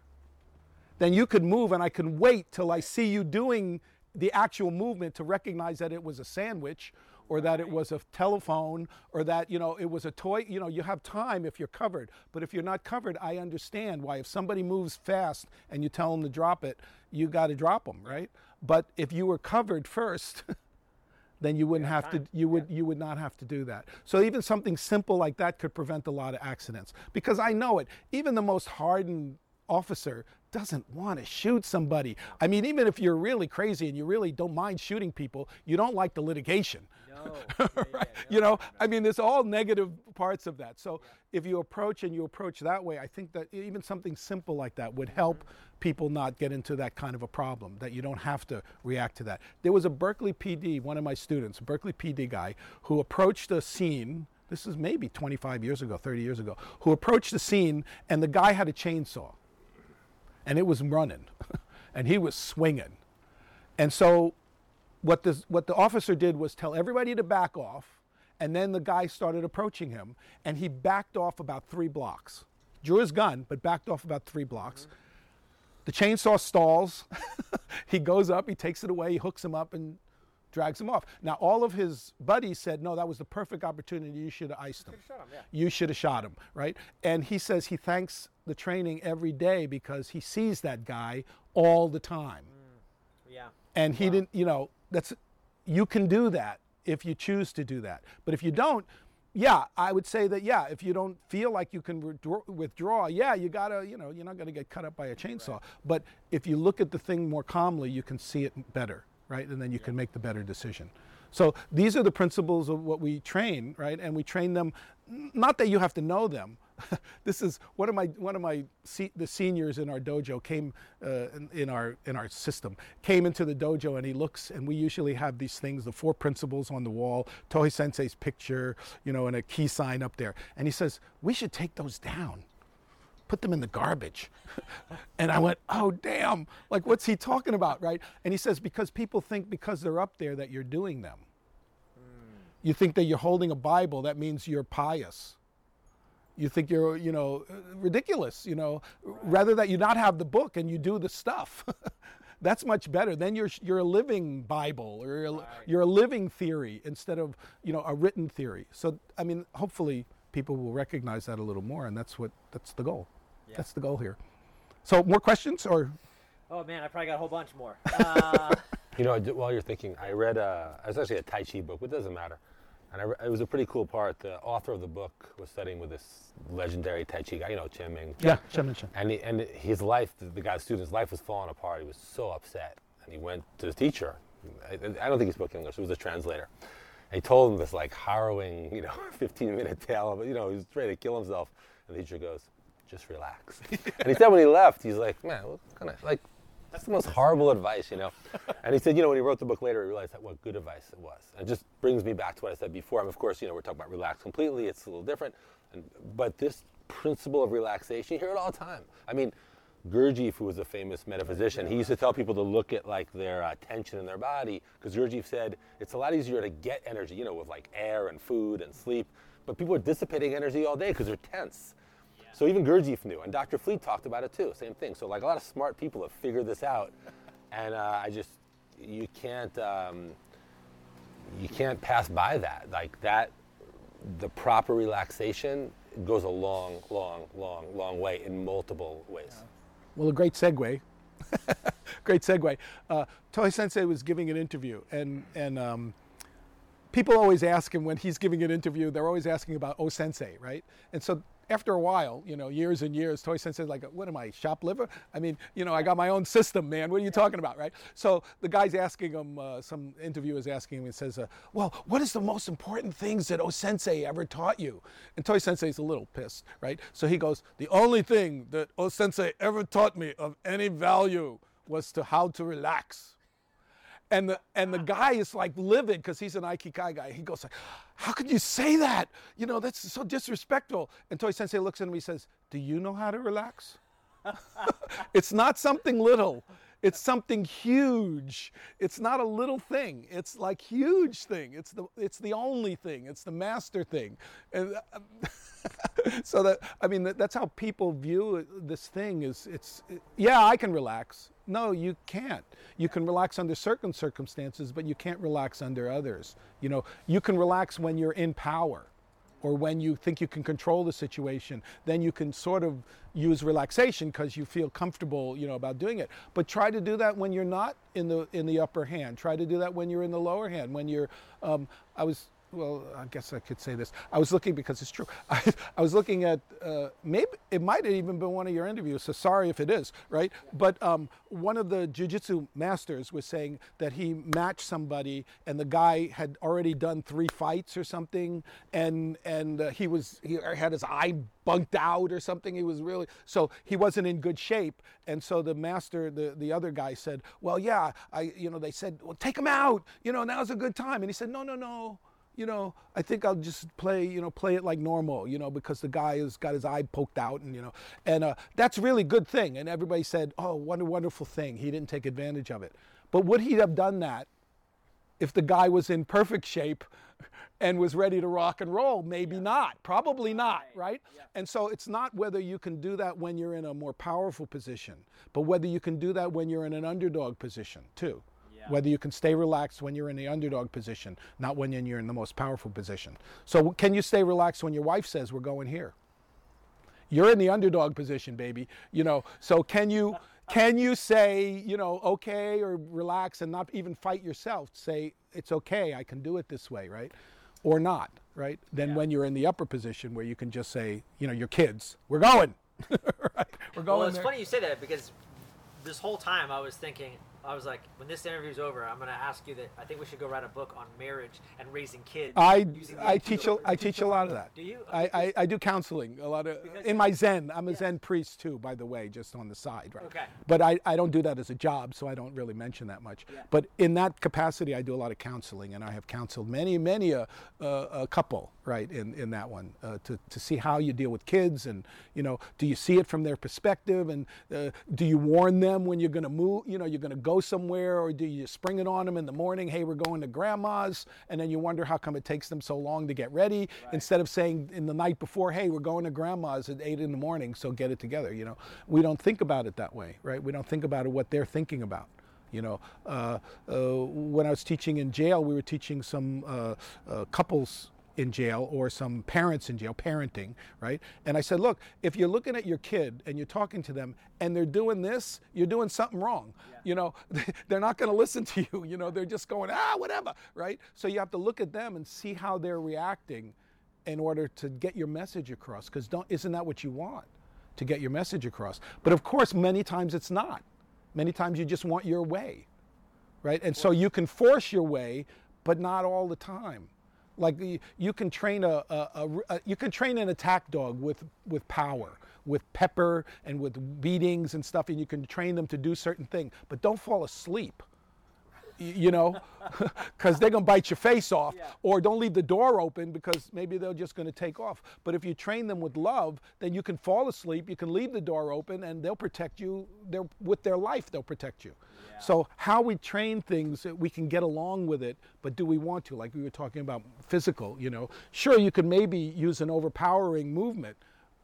then you could move, and I can wait till I see you doing the actual movement to recognize that it was a sandwich, or that it was a telephone, or that, you know, it was a toy. You know, you have time if you're covered. But if you're not covered, I understand why, if somebody moves fast and you tell them to drop it, you got to drop them, right? But if you were covered first, then you wouldn't have to, you would, you would not have to do that. So even something simple like that could prevent a lot of accidents, because I know it, even the most hardened officer doesn't want to shoot somebody. I mean, even if you're really crazy and you really don't mind shooting people, you don't like the litigation. No. Yeah, right? yeah, no you know, no, no. I mean, there's all negative parts of that. So yeah. if you approach and you approach that way, I think that even something simple like that would help mm-hmm. people not get into that kind of a problem, that you don't have to react to that. There was a Berkeley P D, one of my students, a Berkeley P D guy, who approached a scene, this is maybe twenty-five years ago, thirty years ago, who approached the scene, and the guy had a chainsaw. And it was running, and he was swinging. And so what, this, what the officer did was tell everybody to back off, and then the guy started approaching him, and he backed off about three blocks. Drew his gun, but backed off about three blocks. Mm-hmm. The chainsaw stalls. He goes up, he takes it away, he hooks him up, and drags him off. Now, all of his buddies said, no, that was the perfect opportunity. You should have iced him. You should have shot him, yeah. You should have shot him, right? And he says he thanks the training every day because he sees that guy all the time. Mm. Yeah. And he wow. didn't, you know, that's, you can do that if you choose to do that. But if you don't, yeah, I would say that, yeah, if you don't feel like you can withdraw, withdraw yeah, you gotta, you know, you're not gonna get cut up by a chainsaw. Right. But if you look at the thing more calmly, you can see it better. Right? And then you yeah. can make the better decision. So these are the principles of what we train, right? And we train them, not that you have to know them. This is one of my one of my se- the seniors in our dojo came uh, in, in our in our system came into the dojo, and he looks, and we usually have these things, the four principles on the wall, Tohei Sensei's picture, you know, and a key sign up there, and he says, "We should take those down. Put them in the garbage." And I went, oh, damn, like, what's he talking about, right? And he says, because people think because they're up there that you're doing them. Mm. You think that you're holding a Bible, that means you're pious. You think you're, you know, ridiculous, you know, right. rather that you not have the book and you do the stuff. That's much better. Then you're you're a living Bible, or you're, right. you're a living theory instead of, you know, a written theory. So, I mean, hopefully people will recognize that a little more, and that's what, that's the goal. Yeah. That's the goal here. So, more questions, or? Oh man, I probably got a whole bunch more. Uh... you know, while you're thinking, I read a, it was actually a Tai Chi book, but it doesn't matter. And I, it was a pretty cool part. The author of the book was studying with this legendary Tai Chi guy, you know, Chen Ming. Yeah, Chen Ming. And he, and his life, the guy's student's life was falling apart. He was so upset, and he went to the teacher, I, I don't think he spoke English. It was a translator. And he told him this like harrowing, you know, fifteen-minute tale of, you know, he was ready to kill himself. And the teacher goes, just relax. And he said when he left, he's like, man, what kind of, like, that's the most horrible advice, you know. And he said, you know, when he wrote the book later, he realized that what good advice it was. And it just brings me back to what I said before. And of course, you know, we're talking about relax completely. It's a little different. And, but this principle of relaxation, you hear it all the time. I mean, Gurdjieff, who was a famous metaphysician, he used to tell people to look at like their uh, tension in their body, because Gurdjieff said it's a lot easier to get energy, you know, with like air and food and sleep, but people are dissipating energy all day because they're tense. Yeah. So even Gurdjieff knew, and Doctor Fleet talked about it too, same thing. So like a lot of smart people have figured this out, and uh, I just, you can't, um, you can't pass by that. Like that, the proper relaxation goes a long, long, long, long way in multiple ways. Yeah. Well, a great segue, great segue. Uh, Tohei Sensei was giving an interview, and and um, people always ask him when he's giving an interview, they're always asking about O-sensei, right? And so after a while, you know, years and years, Tohei Sensei's like, what am I, shop liver? I mean, you know, I got my own system, man. What are you talking about, right? So the guy's asking him, uh, some interviewer's asking him and says, uh, well, what is the most important things that O-sensei ever taught you? And Tohei Sensei's a little pissed, right? So he goes, the only thing that O-sensei ever taught me of any value was to how to relax. And the and the guy is like livid because he's an Aikikai guy. He goes like, how could you say that? You know, that's so disrespectful. And Tohei Sensei looks at him and he says, do you know how to relax? It's not something little. It's something huge. It's not a little thing. It's like huge thing. It's the it's the only thing. It's the master thing. And uh, so that I mean that, that's how people view this thing. Is it's it, yeah, I can relax. No, you can't. You can relax under certain circumstances, but you can't relax under others. You know, you can relax when you're in power, or when you think you can control the situation, then you can sort of use relaxation because you feel comfortable, you know, about doing it. But try to do that when you're not in the in the upper hand. Try to do that when you're in the lower hand. When you're, um, I was, well, I guess I could say this. I was looking, because it's true, I, I was looking at, uh, maybe, it might have even been one of your interviews, so sorry if it is, right? But um, one of the jiu-jitsu masters was saying that he matched somebody and the guy had already done three fights or something, and and uh, he was, he had his eye bunked out or something, he was really, so he wasn't in good shape. And so the master, the, the other guy said, well, yeah, I, you know, they said, well, take him out, you know, now's a good time. And he said, no, no, no. You know, I think I'll just play, you know, play it like normal, you know, because the guy has got his eye poked out, and, you know, and uh, that's really good thing. And everybody said, oh, what a wonderful thing. He didn't take advantage of it. But would he have done that if the guy was in perfect shape and was ready to rock and roll? Maybe yeah. not, probably not, right? Yeah. And so it's not whether you can do that when you're in a more powerful position, but whether you can do that when you're in an underdog position too. Whether you can stay relaxed when you're in the underdog position, not when you're in the most powerful position. So can you stay relaxed when your wife says, we're going here? You're in the underdog position, baby. You know, so can you can you say, you know, okay, or relax and not even fight yourself? Say, it's okay, I can do it this way, right? Or not, right? Then yeah. when you're in the upper position where you can just say, you know, your kids, we're going. Right? We're going. Well, it's there. Funny you say that, because this whole time I was thinking, I was like, when this interview's over, I'm going to ask you that I think we should go write a book on marriage and raising kids. I I teach a, I teach a lot of that. Do you? I, I, I do counseling, a lot of, in my Zen. I'm a yeah. Zen priest too, by the way, just on the side, right? Okay. But I, I don't do that as a job, so I don't really mention that much. Yeah. But in that capacity, I do a lot of counseling, and I have counseled many, many a, a, a couple, right, in, in that one, uh, to, to see how you deal with kids, and, you know, do you see it from their perspective, and uh, do you warn them when you're going to move, you know, you're going to go somewhere, or do you spring it on them in the morning, hey, we're going to grandma's, and then you wonder how come it takes them so long to get ready, right? Instead of saying in the night before, hey, we're going to grandma's at eight in the morning, so get it together. You know, we don't think about it that way, right? We don't think about it, what they're thinking about. You know, uh, uh, when I was teaching in jail, we were teaching some uh, uh, couples in jail, or some parents in jail, parenting, right? And I said, look, if you're looking at your kid and you're talking to them and they're doing this, you're doing something wrong. Yeah. You know, they're not gonna listen to you, you know, they're just going, ah, whatever, right? So you have to look at them and see how they're reacting in order to get your message across, because don't, isn't that what you want, to get your message across? But of course, many times it's not. Many times you just want your way. right? And so you can force your way, but not all the time. Like you can train a, a, a you can train an attack dog with with power, with pepper, and with beatings and stuff, and you can train them to do certain things, but don't fall asleep. You know, because they're going to bite your face off, yeah. Or don't leave the door open because maybe they're just going to take off. But if you train them with love, then you can fall asleep, you can leave the door open, and they'll protect you. They're, with their life, they'll protect you. Yeah. So how we train things, we can get along with it, but do we want to? Like we were talking about physical, you know. Sure, you could maybe use an overpowering movement,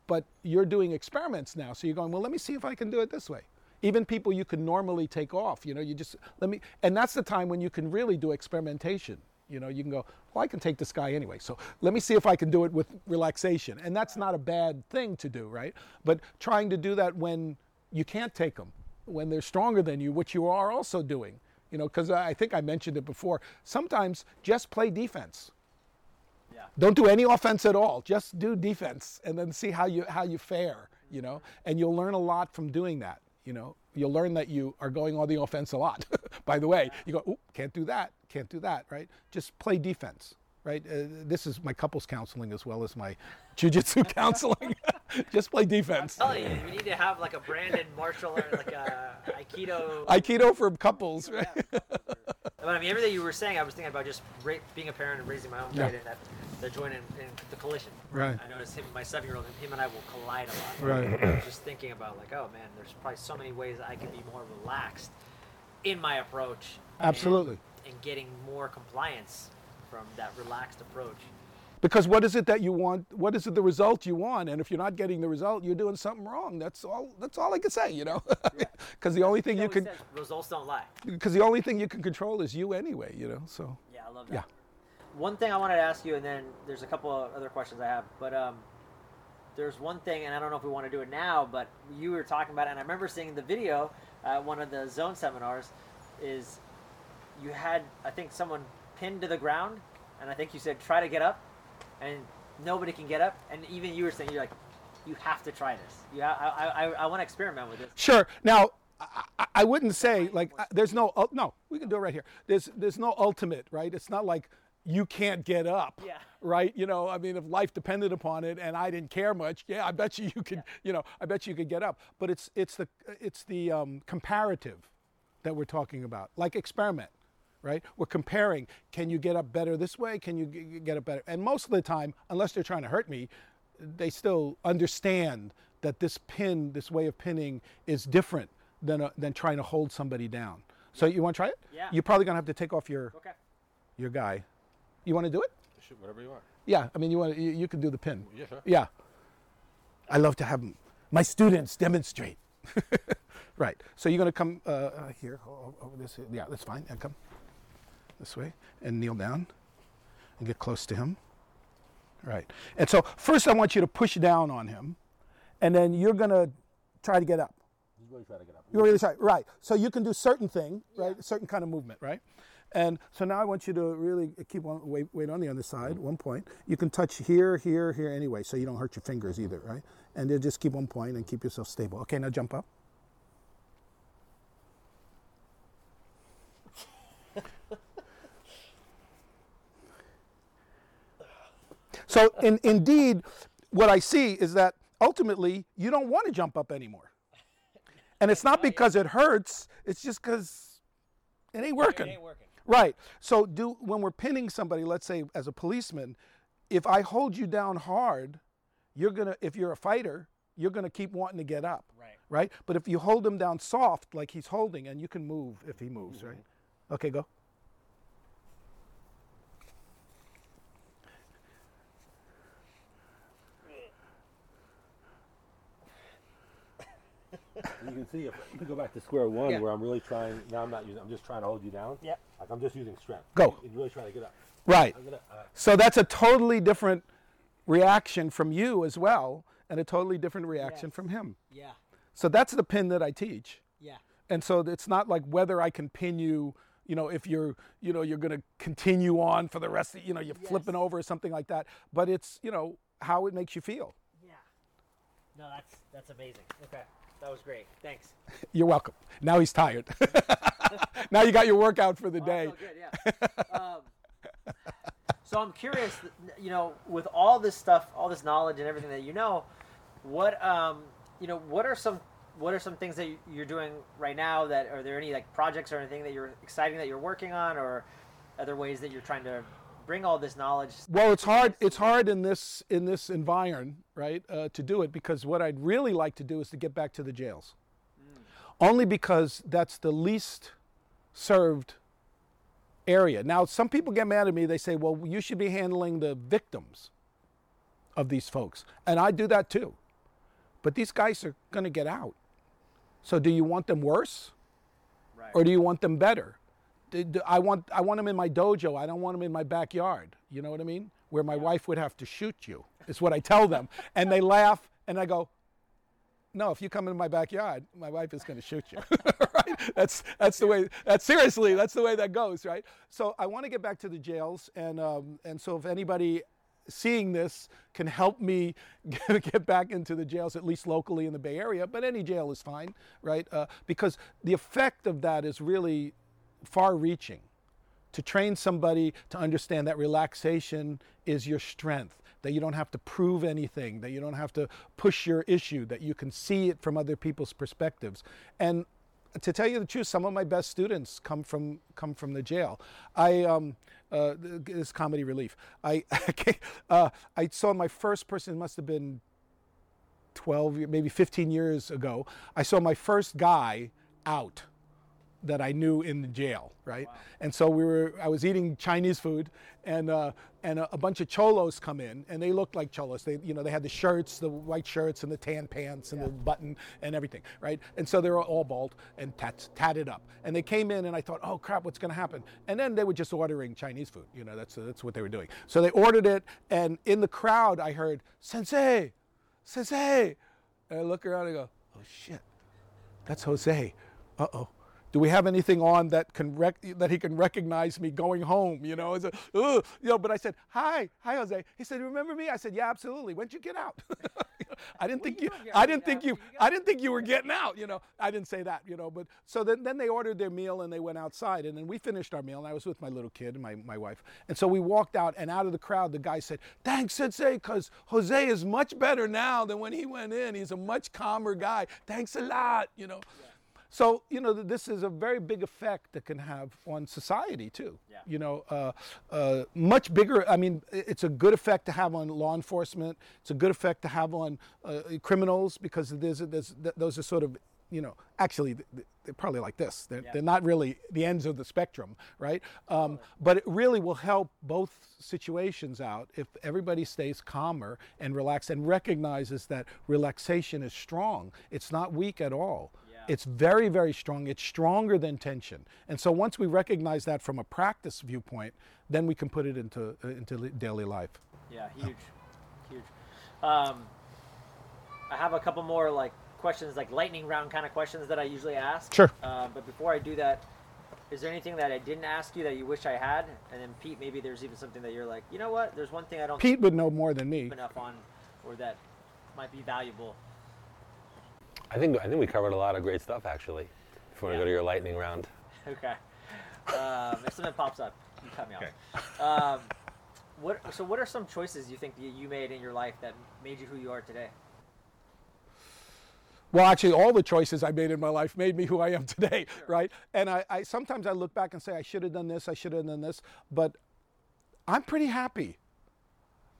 but you're doing experiments now. So you're going, well, let me see if I can do it this way. Even people you could normally take off, you know, you just, let me, and that's the time when you can really do experimentation. You know, you can go, well, I can take this guy anyway, so let me see if I can do it with relaxation. And that's not a bad thing to do, right? But trying to do that when you can't take them, when they're stronger than you, which you are also doing, you know, because I think I mentioned it before, sometimes just play defense. Yeah. Don't do any offense at all, just do defense and then see how you how you fare, you know, and you'll learn a lot from doing that. You know, you'll learn that you are going on the offense a lot. By the way, you go, oop, can't do that, can't do that, right? Just play defense, right? Uh, this is my couples counseling as well as my jiu-jitsu counseling. Just play defense. I'm telling you, we need to have like a branded martial art, like a Aikido. Aikido for couples, right? Yeah. But I mean, everything you were saying, I was thinking about just ra- being a parent and raising my own kid, yeah. And that the joint and, and the collision. Right. I noticed him, my seven-year-old, and him and I will collide a lot. Right. I was just thinking about like, oh man, there's probably so many ways I could be more relaxed in my approach. Absolutely. And, and getting more compliance from that relaxed approach. Because what is it that you want? What is it the result you want? And if you're not getting the result, you're doing something wrong. That's all. That's all I can say, you know. Because the only thing you can results don't lie. Because the only thing you can control is you anyway, you know. So yeah, I love that. Yeah. One thing I wanted to ask you, and then there's a couple of other questions I have, but um, there's one thing, and I don't know if we want to do it now, but you were talking about it, and I remember seeing the video at uh, one of the Zone seminars. Is you had, I think, someone pinned to the ground, and I think you said try to get up. And nobody can get up, and even you were saying, you're like, you have to try this. Yeah, I, I, I want to experiment with this. Sure. Now, I, I wouldn't say like I, there's no uh, no. We can do it right here. There's there's no ultimate, right? It's not like you can't get up, yeah. Right? You know, I mean, if life depended upon it, and I didn't care much, yeah, I bet you you could, yeah. You know, I bet you could get up. But it's it's the it's the um, comparative that we're talking about, like experiment. Right? We're comparing, can you get up better this way? Can you g- get up better? And most of the time, unless they're trying to hurt me, they still understand that this pin, this way of pinning is different than a, than trying to hold somebody down. So you want to try it? Yeah. You're probably going to have to take off your okay. your guy. You want to do it? Shoot, whatever you want. Yeah. I mean, you want you, you can do the pin. Yeah, sure. Yeah. I love to have them. My students demonstrate. Right. So you're going to come uh, here, over this. Yeah, that's fine. And come. This way, and kneel down and get close to him. Right. And so first I want you to push down on him, and then you're going to try to get up. He's really trying to get up. You're really trying. Right. So you can do certain thing, right? Yeah. Certain kind of movement, right? And so now I want you to really keep on, wait, wait on the other side, one point. You can touch here, here, here anyway, so you don't hurt your fingers either, right? And then just keep one point and keep yourself stable. Okay, now jump up. So in, indeed, what I see is that ultimately you don't want to jump up anymore. And it's not because it hurts, it's just because it ain't working. It ain't working. Right. So do when we're pinning somebody, let's say as a policeman, if I hold you down hard, you're gonna if you're a fighter, you're gonna keep wanting to get up. Right. Right? But if you hold him down soft like he's holding, and you can move if he moves, mm-hmm. Right? Okay, go. You can see if you go back to square one, yeah. Where I'm really trying. Now I'm not using. I'm just trying to hold you down. Yeah. Like I'm just using strength. Go. You're really trying to get up. Right. Gonna, uh, so that's a totally different reaction from you as well, and a totally different reaction yes. from him. Yeah. So that's the pin that I teach. Yeah. And so it's not like whether I can pin you. You know, if you're, you know, you're going to continue on for the rest of. You know, you're yes. flipping over or something like that. But it's, you know, how it makes you feel. Yeah. No, that's that's amazing. Okay. That was great. Thanks. You're welcome. Now he's tired. Now you got your workout for the oh, day. Oh, good, yeah. um, so I'm curious, you know, with all this stuff, all this knowledge and everything that you know, what, um, you know, what are some what are some things that you're doing right now? That are there any like projects or anything that you're exciting that you're working on, or other ways that you're trying to bring all this knowledge? Well, it's hard. It's hard in this in this environment, right, uh, to do it, because what I'd really like to do is to get back to the jails, mm. only because that's the least served area. Now, some people get mad at me. They say, "Well, you should be handling the victims of these folks," and I do that too. But these guys are going to get out. So, do you want them worse, right, or do you want them better? I want I want them in my dojo. I don't want them in my backyard. You know what I mean? Where my yeah. wife would have to shoot you, is what I tell them. And they laugh, and I go, no, if you come into my backyard, my wife is going to shoot you. Right? That's that's the way. That's seriously, that's the way that goes, right? So I want to get back to the jails, and um, and so if anybody seeing this can help me get back into the jails, at least locally in the Bay Area, but any jail is fine, right? Uh, because the effect of that is really far-reaching. To train somebody to understand that relaxation is your strength, that you don't have to prove anything, that you don't have to push your issue, that you can see it from other people's perspectives. And to tell you the truth, some of my best students come from come from the jail. I um, uh, this comedy relief. I uh, I saw my first person, it must have been twelve, maybe fifteen years ago. I saw my first guy out that I knew in the jail, right? Wow. And so we were, I was eating Chinese food, and uh, and a, a bunch of cholos come in, and they looked like cholos. They, you know, they had the shirts, the white shirts and the tan pants and yeah. the button and everything, right? And so they were all bald and tat, tatted up. And they came in, and I thought, oh crap, what's gonna happen? And then they were just ordering Chinese food. You know, that's that's what they were doing. So they ordered it, and in the crowd, I heard, "Sensei, Sensei." And I look around and I go, oh shit, that's Jose, uh-oh. Do we have anything on that can rec- that he can recognize me going home? You know, it's a, ugh, you know. But I said, "Hi, hi, Jose." He said, "Remember me?" I said, "Yeah, absolutely." When'd you get out? I didn't think you. I didn't think you. I didn't think you were getting out. You know, I didn't say that. You know, but so then, then they ordered their meal and they went outside, and then we finished our meal, and I was with my little kid and my my wife, and so we walked out, and out of the crowd, the guy said, "Thanks, Sensei, because Jose is much better now than when he went in. He's a much calmer guy. Thanks a lot." You know. Yeah. So, you know, this is a very big effect that can have on society, too. Yeah. You know, uh, uh, much bigger. I mean, it's a good effect to have on law enforcement. It's a good effect to have on uh, criminals, because there's, there's, those are sort of, you know, actually, they're probably like this. They're, yeah. they're not really the ends of the spectrum, right? Um, but it really will help both situations out if everybody stays calmer and relaxed and recognizes that relaxation is strong. It's not weak at all. It's very, very strong. It's stronger than tension. And so once we recognize that from a practice viewpoint, then we can put it into uh, into daily life. Yeah, huge, oh. huge. Um, I have a couple more like questions, like lightning round kind of questions that I usually ask. Sure. Uh, but before I do that, is there anything that I didn't ask you that you wish I had? And then Pete, maybe there's even something that you're like, you know what? There's one thing I don't. Pete would know more than me. Enough on, or that might be valuable. I think I think we covered a lot of great stuff, actually. If you want yeah. to go to your lightning round. Okay. Um, if something pops up, you cut me off. Okay. Um, what, so what are some choices you think you made in your life that made you who you are today? Well, actually, all the choices I made in my life made me who I am today, sure. right? And I, I sometimes I look back and say, I should have done this, I should have done this, but I'm pretty happy.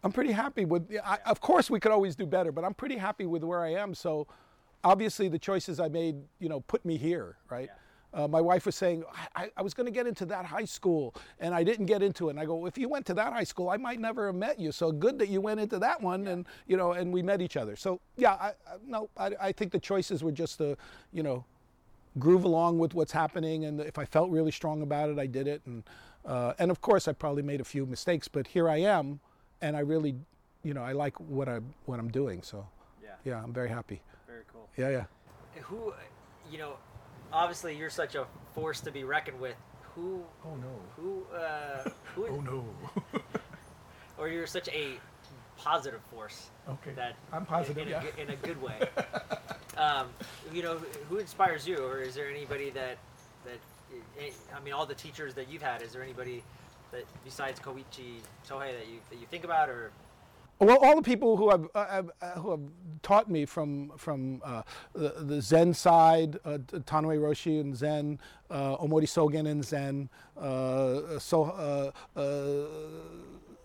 I'm pretty happy with, I, of course we could always do better, but I'm pretty happy with where I am, so obviously, the choices I made, you know, put me here, right? Yeah. Uh, my wife was saying, I, I was going to get into that high school, and I didn't get into it. And I go, well, if you went to that high school, I might never have met you. So good that you went into that one, yeah. and you know, and we met each other. So yeah, I, I, no, I, I think the choices were just to, you know, groove along with what's happening. And if I felt really strong about it, I did it. And uh, and of course, I probably made a few mistakes, but here I am, and I really, you know, I like what I what I'm doing. So yeah, yeah I'm very happy. Very cool. Yeah, yeah. Who, you know, obviously you're such a force to be reckoned with. Who? Oh no. Who? Uh, who? Oh no. Or you're such a positive force. Okay. That I'm positive. In, in, yeah. a, in a good way. um, you know, who inspires you, or is there anybody that that it, I mean, all the teachers that you've had, is there anybody that besides Koichi Tohei that you that you think about, or? Well, all the people who have uh, who have taught me from from uh, the, the Zen side, uh, Tanouye Roshi in Zen, uh, Omori Sogen in Zen, uh, so, uh, uh,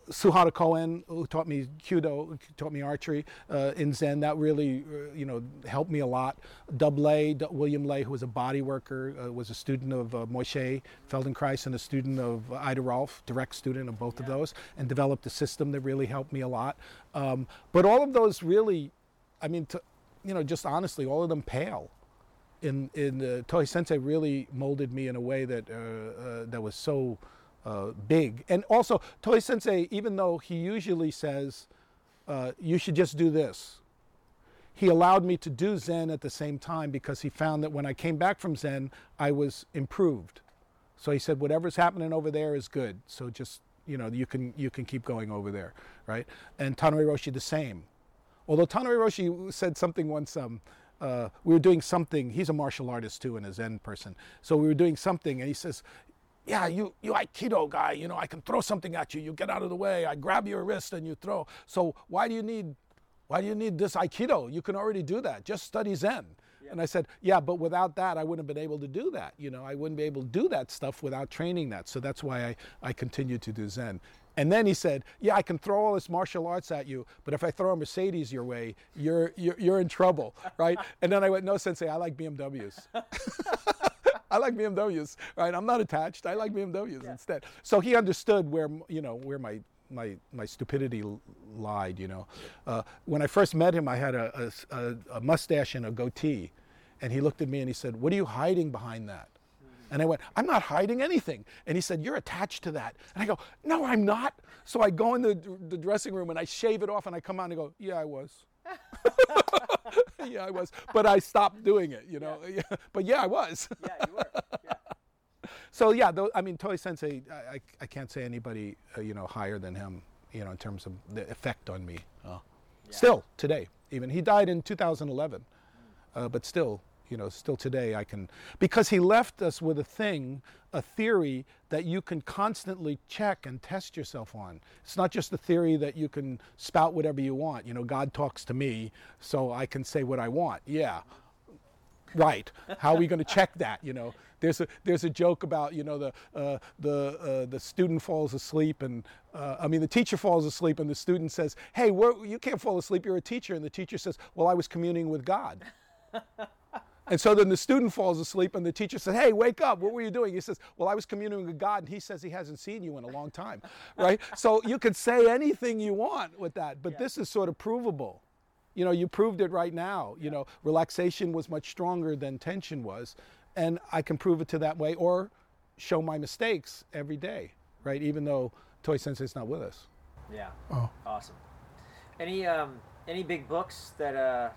Suhara Cohen, who taught me Kyudo, taught me archery uh, in Zen. That really, uh, you know, helped me a lot. Dub Lay, D- William Lay, who was a body worker, uh, was a student of uh, Moshe Feldenkrais and a student of uh, Ida Rolf, direct student of both yeah. of those, and developed a system that really helped me a lot. Um, but all of those really, I mean, to, you know, just honestly, all of them pale. In in uh, Tohei Sensei really molded me in a way that uh, uh, that was so. Uh, big. And also, Tohei Sensei, even though he usually says, uh, you should just do this, he allowed me to do Zen at the same time, because he found that when I came back from Zen, I was improved. So he said, whatever's happening over there is good. So just, you know, you can you can keep going over there, right? And Tanouye Roshi the same. Although Tanouye Roshi said something once, um, uh, we were doing something, he's a martial artist too and a Zen person. So we were doing something and he says, yeah, you, you Aikido guy, you know, I can throw something at you. You get out of the way. I grab your wrist and you throw. So why do you need, why do you need this Aikido? You can already do that. Just study Zen. Yeah. And I said, yeah, but without that, I wouldn't have been able to do that. You know, I wouldn't be able to do that stuff without training that. So that's why I, I continue to do Zen. And then he said, yeah, I can throw all this martial arts at you, but if I throw a Mercedes your way, you're you're, you're in trouble, right? And then I went, no, Sensei, I like B M Ws. I like B M Ws, right? I'm not attached. I like B M Ws yeah. instead. So he understood where, you know, where my my my stupidity l- lied. You know, uh, when I first met him, I had a, a a mustache and a goatee, and he looked at me and he said, "What are you hiding behind that?" Mm-hmm. And I went, "I'm not hiding anything." And he said, "You're attached to that." And I go, "No, I'm not." So I go in the the dressing room and I shave it off, and I come out and I go, "Yeah, I was." yeah, I was, but I stopped doing it, you know. Yeah. But yeah, I was. yeah, you were. Yeah. So yeah, though, I mean, Tohei Sensei, I, I, I can't say anybody, uh, you know, higher than him, you know, in terms of the effect on me. Uh, yeah. Still today, even he died in two thousand eleven, mm. uh, but still, you know, still today, I can, because he left us with a thing, a theory that you can constantly check and test yourself on. It's not just a theory that you can spout whatever you want. You know, God talks to me, so I can say what I want. Yeah, right. How are we going to check that? You know, there's a there's a joke about, you know, the uh, the uh, the student falls asleep and uh, I mean the teacher falls asleep and the student says, "Hey, where, you can't fall asleep. You're a teacher." And the teacher says, "Well, I was communing with God." And so then the student falls asleep and the teacher says, "Hey, wake up, what were you doing?" He says, "Well, I was communing with God and he says he hasn't seen you in a long time," right? So you could say anything you want with that, but yeah. this is sort of provable. You know, you proved it right now. You yeah. know, relaxation was much stronger than tension was, and I can prove it to that way or show my mistakes every day, right? Even though Tohei Sensei's not with us. Yeah, oh. awesome. Any, um, any big books that... Uh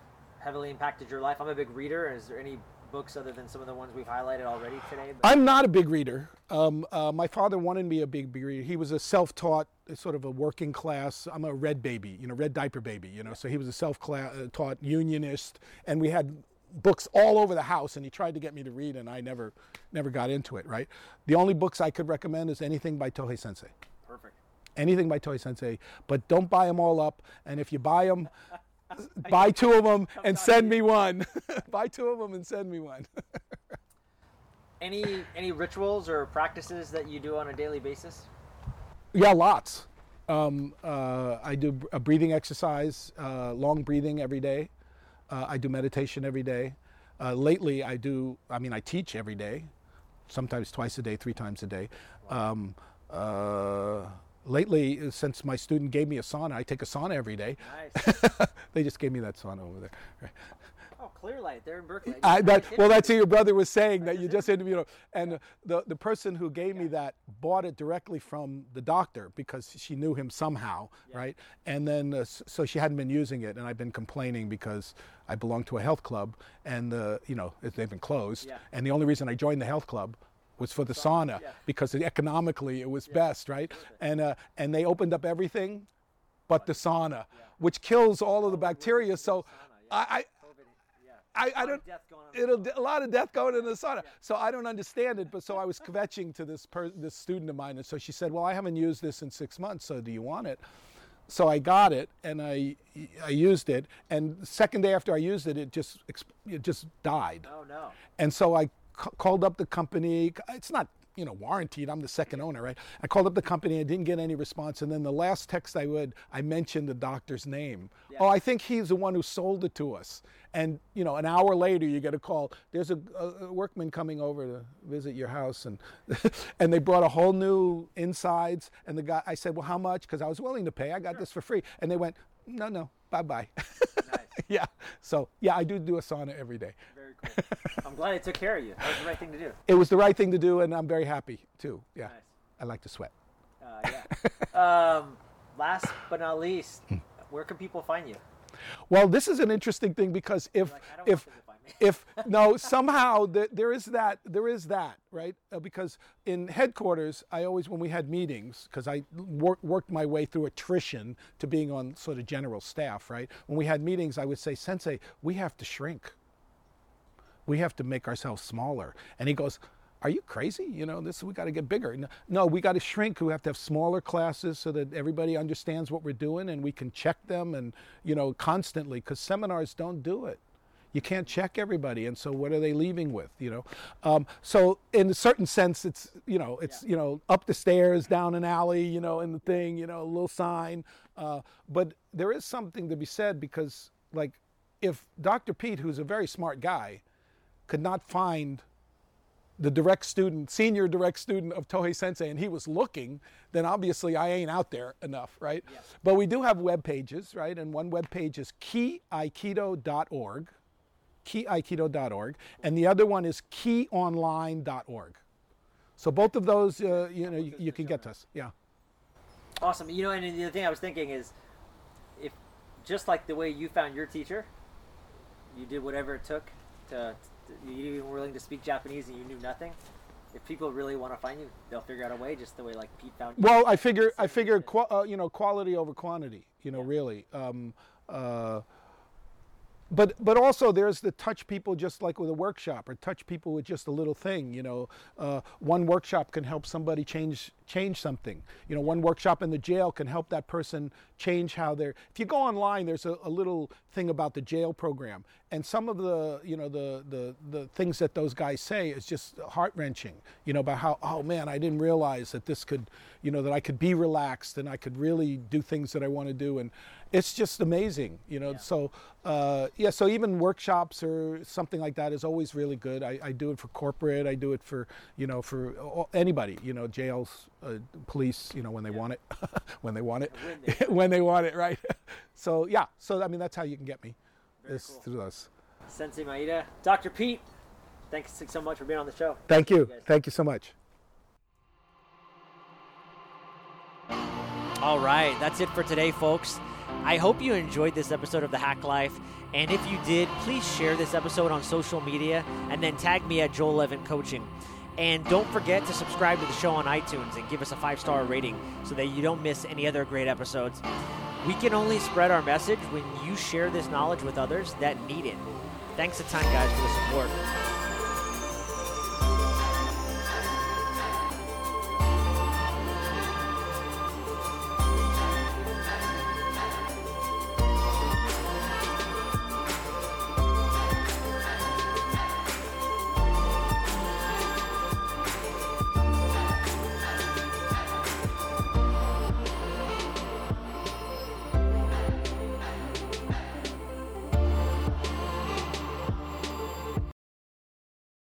heavily impacted your life? I'm a big reader. Is there any books other than some of the ones we've highlighted already today? But I'm not a big reader. Um, uh, my father wanted me a big, big reader. He was a self-taught, sort of a working class. I'm a red baby, you know, red diaper baby, you know. So he was a self-taught unionist, and we had books all over the house, and he tried to get me to read, and I never, never got into it. Right. The only books I could recommend is anything by Tohei Sensei. Perfect. Anything by Tohei Sensei, but don't buy them all up. And if you buy them. Buy two of them and send me one. Buy two of them and send me one. Any any rituals or practices that you do on a daily basis? Yeah, lots. Um, uh, I do a breathing exercise, uh, long breathing every day. Uh, I do meditation every day. Uh, lately, I do. I mean, I teach every day, sometimes twice a day, three times a day. Um, uh, Lately, since my student gave me a sauna, I take a sauna every day. Nice. They just gave me that sauna over there. Right. Oh, Clear Light, they're in Berkeley. I I, that, well, that's what your brother was saying, right, that you just interviewed him. And yeah. the, the person who gave yeah. me that bought it directly from the doctor because she knew him somehow, yeah. right? And then, uh, so she hadn't been using it, and I've been complaining because I belong to a health club, and the, you know, they've been closed. Yeah. And the only reason I joined the health club was for the sauna, yeah. because economically it was yeah. best, right? Perfect. And uh, and they opened up everything but the sauna, yeah. which kills all of the bacteria. So yeah. I, I I, I don't. Death going on it'll the a lot of death going in the sauna. Yeah. So I don't understand it, but so I was kvetching to this per, this student of mine, and so she said, "Well, I haven't used this in six months, so do you want it?" So I got it, and I I used it, and the second day after I used it, it just it just died. Oh no! And so I c- called up the company. It's not, you know, warranted. I'm the second owner, right? I called up the company. I didn't get any response, and then the last text I would, I mentioned the doctor's name. Yeah. Oh, I think he's the one who sold it to us. And you know, an hour later, you get a call. There's a, a workman coming over to visit your house, and and they brought a whole new insides. And the guy, I said, "Well, how much?" Because I was willing to pay. I got sure. this for free. And they went, "No, no, bye bye." Nice. Yeah. So yeah, I do do a sauna every day. Very cool. I'm glad I took care of you. That was the right thing to do. It was the right thing to do, and I'm very happy too. Yeah. Nice. I like to sweat. Uh, yeah. um, last but not least, where can people find you? Well, this is an interesting thing because if like, if if no somehow the, there is that there is that right uh, because in headquarters I always, when we had meetings, because I wor- worked my way through attrition to being on sort of general staff, right? When we had meetings, I would say, "Sensei, we have to shrink. We have to make ourselves smaller." And he goes, "Are you crazy? You know, this we got to get bigger. No, no we got to shrink. We have to have smaller classes so that everybody understands what we're doing and we can check them, and you know, constantly, because seminars don't do it. You can't check everybody, and so what are they leaving with? You know, um, so in a certain sense, it's you know, it's yeah. you know, up the stairs, down an alley, you know, in the thing, you know, a little sign. Uh, but there is something to be said because, like, if Doctor Pete, who's a very smart guy, could not find the direct student, senior direct student of Tohei Sensei, and he was looking, then obviously I ain't out there enough, right? Yes. But we do have web pages, right? And one web page is ki aikido dot org, ki aikido dot org, and the other one is ki online dot org. So both of those, uh, you know, you, you can get to us, yeah. Awesome. You know, and the other thing I was thinking is, if just like the way you found your teacher, you did whatever it took to. You even were willing to speak Japanese and you knew nothing. If people really want to find you, they'll figure out a way, just the way like Pete found you. Well, I figure, I figure, qu- uh, you know, quality over quantity. You know, yeah. really. Um, uh, but but also there's the touch people, just like with a workshop, or touch people with just a little thing. You know, uh, one workshop can help somebody change change something. You know, one workshop in the jail can help that person change how they're. If you go online, there's a, a little thing about the jail program, and some of the you know the the the things that those guys say is just heart wrenching. You know, about how, oh man, I didn't realize that this could, you know, that I could be relaxed and I could really do things that I want to do, and it's just amazing. You know, yeah. so. Uh, Yeah, so even workshops or something like that is always really good. I, I do it for corporate. I do it for, you know, for anybody, you know, jails, uh, police, you know, when they yeah. want it, when they want it, when they, when they want it, right? So, yeah. So, I mean, that's how you can get me. Very is cool. Through us. Sensei Maeda, Doctor Pete, thanks so much for being on the show. Thank you. you Thank you so much. All right. That's it for today, folks. I hope you enjoyed this episode of The Hack Life. And if you did, please share this episode on social media and then tag me at Joel Evan Coaching. And don't forget to subscribe to the show on iTunes and give us a five-star rating so that you don't miss any other great episodes. We can only spread our message when you share this knowledge with others that need it. Thanks a ton, guys, for the support.